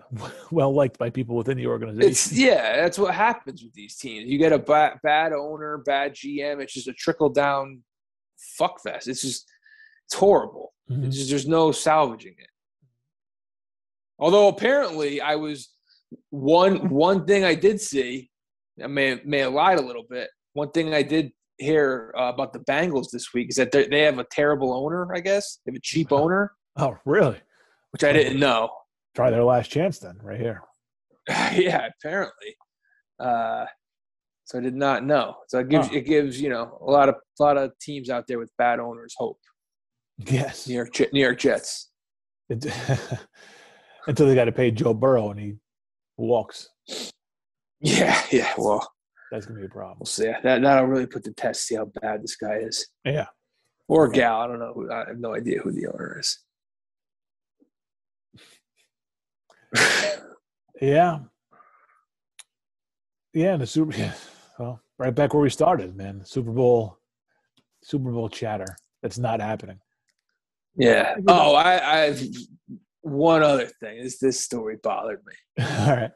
well liked by people within the organization. That's what happens with these teams. You get a bad owner, bad GM. It's just a trickle down fuck fest. It's horrible. Mm-hmm. It's just, there's no salvaging it. Although apparently, I was one thing I did see. I may have lied a little bit. One thing I did hear about the Bengals this week is that they have a terrible owner, I guess. They have a cheap owner. Oh, really? Which I didn't know. Try their last chance then, right here. Yeah, apparently. So I did not know. So it gives a lot of teams out there with bad owners hope. Yes. New York Jets. Until they got to pay Joe Burrow and he walks. Yeah. Well, that's gonna be a problem. We'll see. That'll really put the test. See how bad this guy is. Yeah. Or gal. I don't know. I have no idea who the owner is. Yeah. Well, right back where we started, man. Super Bowl chatter. That's not happening. Yeah. Oh, I've one other thing. This story bothered me. All right.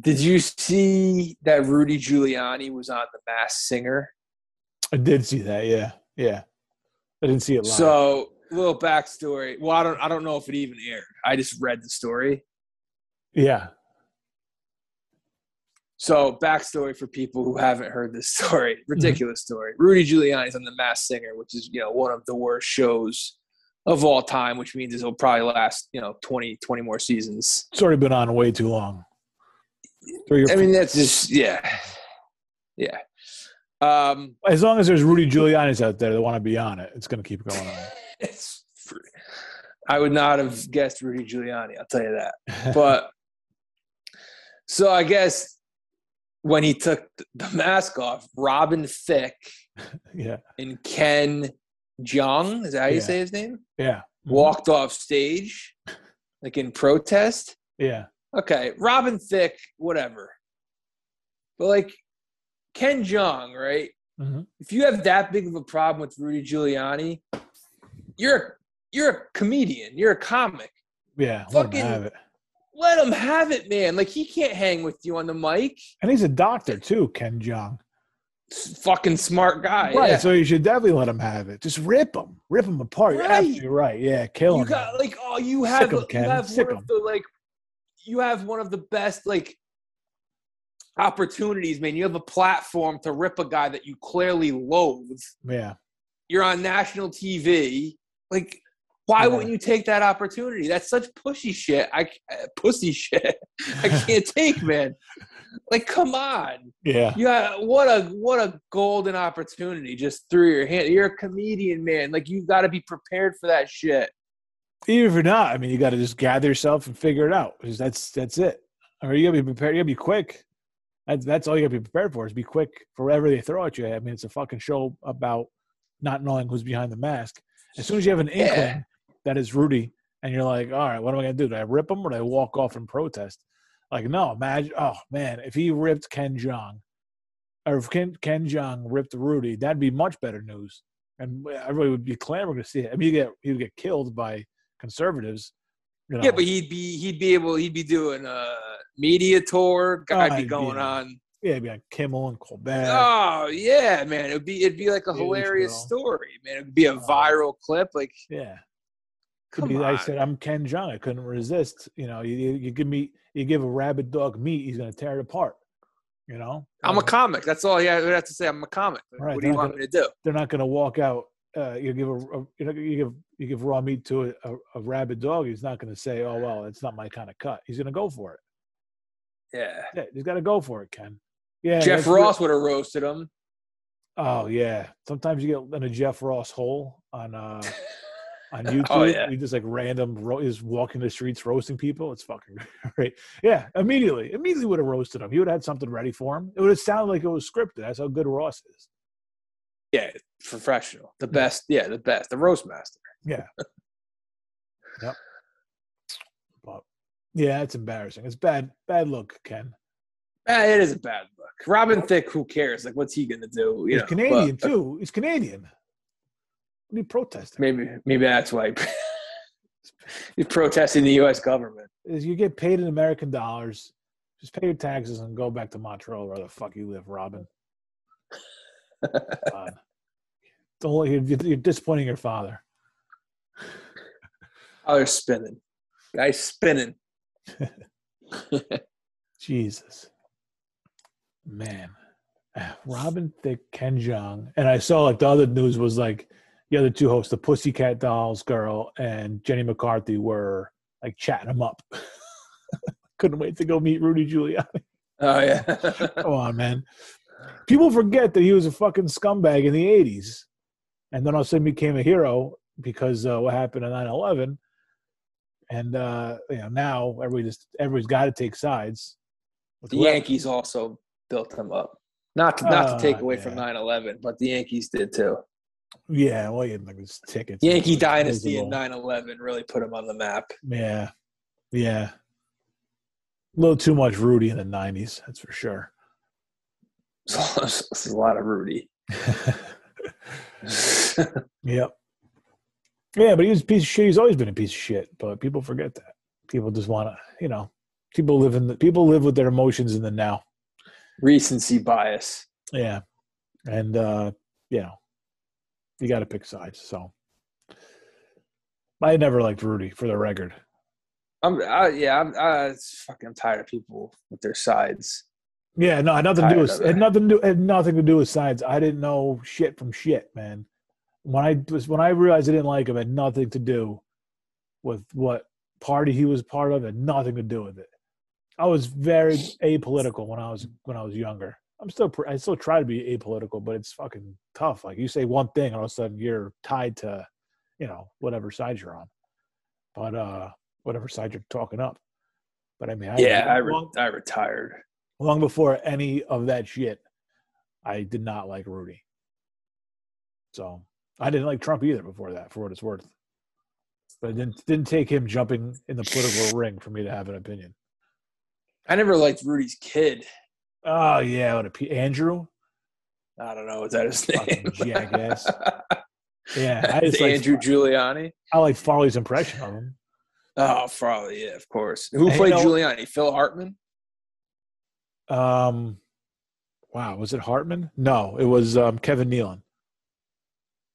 Did you see that Rudy Giuliani was on The Masked Singer? I did see that, yeah. Yeah. I didn't see it live. So, little backstory. Well, I don't know if it even aired. I just read the story. Yeah. So, backstory for people who haven't heard this story. Ridiculous story. Rudy Giuliani's on The Masked Singer, which is, one of the worst shows of all time, which means it'll probably last, 20 more seasons. It's already been on way too long. That's just yeah. As long as there's Rudy Giuliani's out there that want to be on it, it's going to keep going on. I would not have guessed Rudy Giuliani, I'll tell you that. But so I guess when he took the mask off, Robin Thicke, and Ken Jeong, is that how you say his name? Yeah, walked off stage, like in protest. Yeah. Okay, Robin Thicke, whatever. But, Ken Jeong, right? Mm-hmm. If you have that big of a problem with Rudy Giuliani, you're a comedian. You're a comic. Yeah, fucking let him have it. Let him have it, man. He can't hang with you on the mic. And he's a doctor, too, Ken Jeong. Fucking smart guy. Right, yeah. So you should definitely let him have it. Just rip him. Rip him apart. Right. You're absolutely right. Yeah, kill him. You got, you have one of the best, opportunities, man. You have a platform to rip a guy that you clearly loathe. Yeah. You're on national TV. Why wouldn't you take that opportunity? That's such pushy shit. Pussy shit. I can't take, man. Come on. Yeah. You got what a golden opportunity just through your hand. You're a comedian, man. You've got to be prepared for that shit. Even if you're not, you got to just gather yourself and figure it out. Because that's it. I mean, you got to be prepared. You got to be quick. That's all you got to be prepared for is be quick for whatever they throw at you. It's a fucking show about not knowing who's behind the mask. As soon as you have an inkling that is Rudy, and you're like, all right, what am I going to do? Do I rip him or do I walk off and protest? No, imagine. Oh, man, if he ripped Ken Jeong or if Ken Jeong ripped Rudy, that'd be much better news. And everybody would be clamoring to see it. He would get killed by conservatives, Yeah, but he'd be doing a media tour. I'd be going on Yeah, it'd be like Kimmel and Colbert. Oh yeah, man. It'd be like a hilarious story, man. It'd be a viral clip. Like yeah. Come on. I said I'm Ken Jeong. I couldn't resist. You know, you give a rabid dog meat, he's gonna tear it apart. You know? I'm a comic. That's all I would have to say. I'm a comic. Right. What do you want me to do? They're not gonna walk out. You give raw meat to a rabid dog, he's not gonna say, oh well, it's not my kind of cut. He's gonna go for it. Yeah, he's got to go for it, Ken. Yeah, Jeff Ross would have roasted him. Oh yeah, sometimes you get in a Jeff Ross hole on YouTube. Oh, yeah. You just like is walking the streets roasting people. It's fucking great. Yeah, immediately would have roasted him. He would have had something ready for him. It would have sounded like it was scripted. That's how good Ross is. Yeah, professional, the best. Yeah, the best, the roast master. Yeah. Yep. Yeah, it's embarrassing. It's bad look, Ken. It is a bad look. Robin Thicke, who cares? Like, what's he gonna do? He's Canadian too. He's Canadian. What are you protesting? Maybe that's why he's protesting the U.S. government. Is you get paid in American dollars? Just pay your taxes and go back to Montreal, where the fuck you live, Robin. You're disappointing your father. Oh, they're spinning. Guy's spinning. Jesus, man. Robin Thicke, Ken Jeong, and I saw like the other news was like the other two hosts, the Pussycat Dolls girl and Jenny McCarthy, were like chatting him up. Couldn't wait to go meet Rudy Giuliani. Oh yeah. Come on, man. People forget that he was a fucking scumbag in the 80s, and then all of a sudden became a hero because what happened on 9/11. And now everybody's got to take sides. The Yankees also built him up. Not to take away from 9/11, but the Yankees did too. Yeah, well, you like his tickets. Yankee dynasty in 9/11 really put him on the map. Yeah. A little too much Rudy in the 90s, that's for sure. It's a lot of Rudy. Yep. Yeah, but he was a piece of shit. He's always been a piece of shit, but people forget that. People just want to, people live with their emotions in the now. Recency bias. Yeah. And, you got to pick sides. So I never liked Rudy, for the record. I'm fucking tired of people with their sides. Yeah, no, had nothing to do with sides. I didn't know shit from shit, man. When I realized I didn't like him, it had nothing to do with what party he was part of, and nothing to do with it. I was very apolitical when I was younger. I still try to be apolitical, but it's fucking tough. Like, you say one thing, and all of a sudden you're tied to, whatever side you're on, but whatever side you're talking up. But I mean, I retired long before any of that shit. I did not like Rudy, so. I didn't like Trump either before that, for what it's worth. But it didn't take him jumping in the political ring for me to have an opinion. I never liked Rudy's kid. Oh, yeah. Andrew? I don't know. Is that his name? Jackass. Yeah. Andrew Giuliani? I like Farley's impression of him. Oh, Farley. Yeah, of course. Who played Giuliani? Phil Hartman? Wow. Was it Hartman? No. It was Kevin Nealon.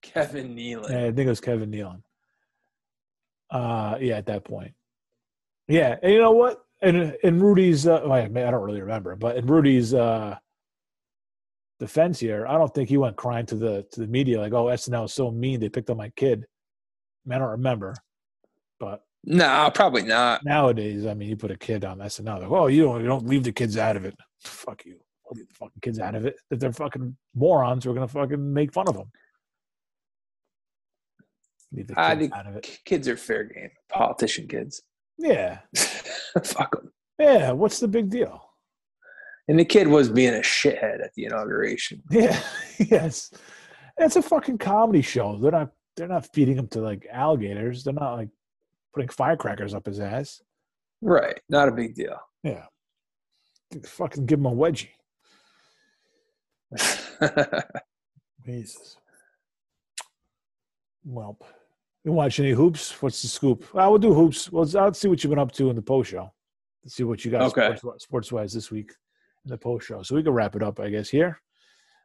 Kevin Nealon. Yeah, I think it was Kevin Nealon. At that point. Yeah, and you know what? And Rudy's, I don't really remember, but in Rudy's defense here, I don't think he went crying to the media like, "Oh, SNL is so mean. They picked on my kid." I don't remember, but no, probably not. Nowadays, I mean, you put a kid on SNL, like, "Oh, you don't leave the kids out of it." Fuck you. I'll leave the fucking kids out of it. If they're fucking morons, we're gonna fucking make fun of them. I think kids are fair game. Politician kids. Yeah. Fuck them. Yeah, what's the big deal? And the kid was being a shithead at the inauguration. Yeah, yes. It's a fucking comedy show. They're not feeding him to, like, alligators. They're not, like, putting firecrackers up his ass. Right. Not a big deal. Yeah. Fucking give him a wedgie. Jesus. Well. You watch any hoops? What's the scoop? I will do hoops. Well, I'll see what you've been up to in the post show. Let's see what you got sports wise this week. in the post show. So we can wrap it up, I guess, here.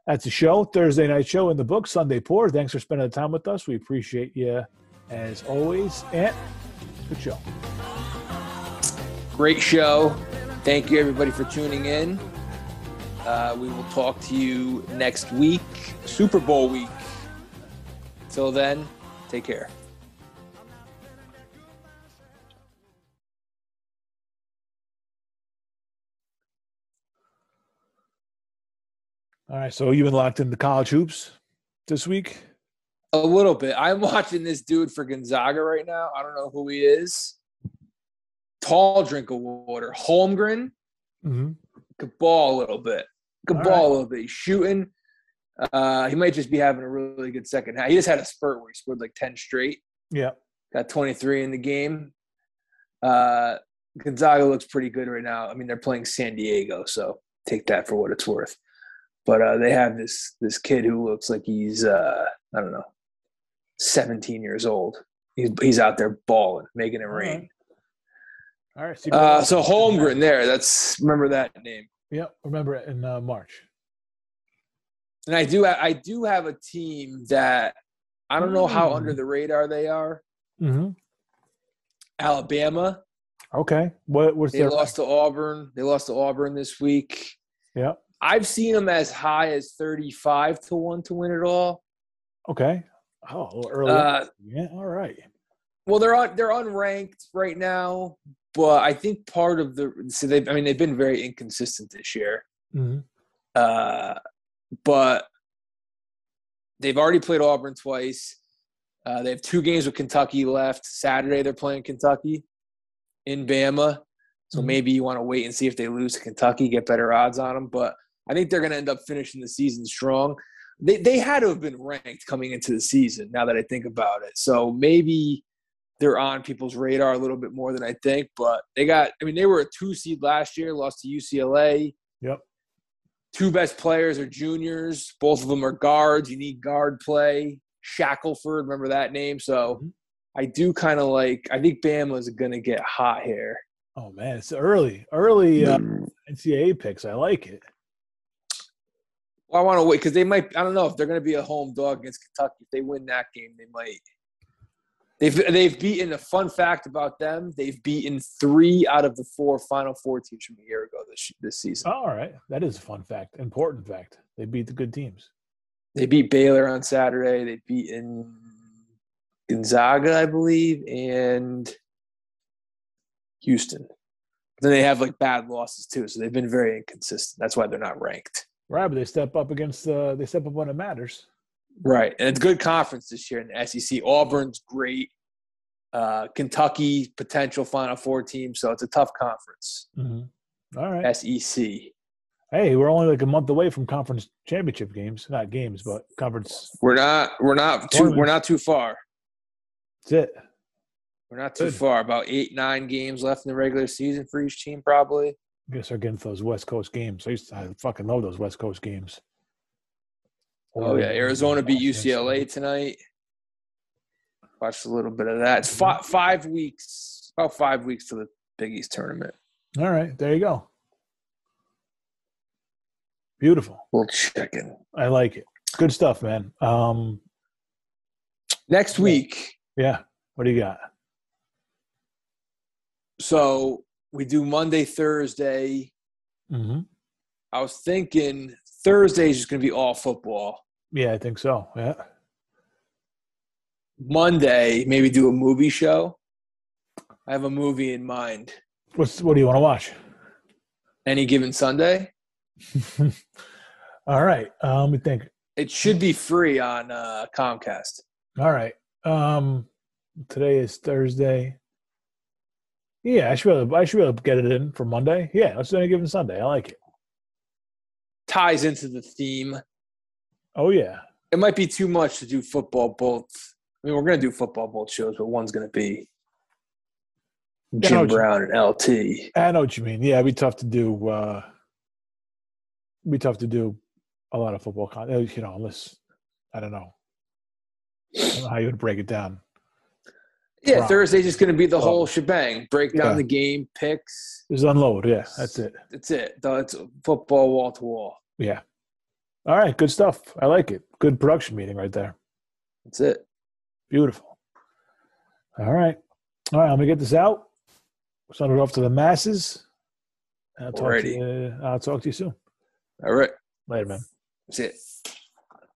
That's the show. Thursday night show in the book. Sunday Pour. Thanks for spending the time with us. We appreciate you as always. And good show. Great show. Thank you, everybody, for tuning in. We will talk to you next week, Super Bowl week. Till then, take care. All right, so you've been locked into college hoops this week? A little bit. I'm watching this dude for Gonzaga right now. I don't know who he is. Tall drink of water. Holmgren. Mm-hmm. Could ball a little bit. Could ball a little bit. He's shooting. He might just be having a really good second half. He just had a spurt where he scored like 10 straight. Yeah. Got 23 in the game. Gonzaga looks pretty good right now. I mean, they're playing San Diego, so take that for what it's worth. But they have this kid who looks like he's, I don't know, 17 years old. He's out there balling, making it rain. All right. So Holmgren there. Remember that name. Yep, remember it in March. And I do have a team that I don't know how under the radar they are. Mm-hmm. Alabama. Okay. They lost to Auburn. They lost to Auburn this week. Yeah. I've seen them as high as 35-1 to win it all. Okay. Oh, early. Yeah. All right. Well, they're unranked right now, but I think part of they've been very inconsistent this year. Mm-hmm. But they've already played Auburn twice. They have two games with Kentucky left. Saturday they're playing Kentucky in Bama. So maybe you want to wait and see if they lose to Kentucky, get better odds on them. But I think they're going to end up finishing the season strong. They had to have been ranked coming into the season, now that I think about it. So maybe they're on people's radar a little bit more than I think. But they were a 2 seed last year, lost to UCLA. Yep. Two best players are juniors. Both of them are guards. You need guard play. Shackelford, remember that name? So I do kind of I think Bama's going to get hot here. Oh, man, it's early NCAA picks. I like it. Well, I want to wait because they might – I don't know if they're going to be a home dog against Kentucky. If they win that game, they might – they've beaten – a fun fact about them, they've beaten 3 out of the 4 Final Four teams from a year ago this season. Oh, all right. That is a fun fact, important fact. They beat the good teams. They beat Baylor on Saturday. They've beaten Gonzaga, I believe, and – Houston. Then they have bad losses too, so they've been very inconsistent. That's why they're not ranked. Right, but they step up when it matters. Right, and it's a good conference this year in the SEC. Auburn's great. Kentucky potential Final Four team, so it's a tough conference. Mm-hmm. All right, SEC. Hey, we're only a month away from conference championship games. Not games, but conference. We're not too far. That's it. We're not too far. About 8-9 games left in the regular season for each team, probably. I guess they're getting those West Coast games. I fucking love those West Coast games. Oh, yeah. Arizona beat UCLA tonight. Watched a little bit of that. It's 5 weeks, about 5 weeks to the Big East tournament. All right. There you go. Beautiful. We'll check it. I like it. Good stuff, man. Next week. Yeah. What do you got? So we do Monday, Thursday. Mm-hmm. I was thinking Thursday is just going to be all football. Yeah, I think so. Yeah. Monday, maybe do a movie show. I have a movie in mind. What do you want to watch? Any Given Sunday. All right. Let me think. It should be free on Comcast. All right. Today is Thursday. Yeah, I should be able to get it in for Monday. Yeah, let's do Any Given Sunday. I like it. Ties into the theme. Oh, yeah. It might be too much to do football both. I mean, we're going to do football both shows, but one's going to be Jim Brown and LT. I know what you mean. Yeah, it'd be tough to do a lot of football content. Unless, I don't know how you would break it down. Yeah, Wrong. Thursday's just going to be the whole shebang. Break down the game, picks. Just unload, that's it. That's it. It's football wall to wall. Yeah. All right, good stuff. I like it. Good production meeting right there. That's it. Beautiful. All right. All right, I'm going to get this out. Send it off to the masses. I'll talk to you soon. All right. Later, man. That's it.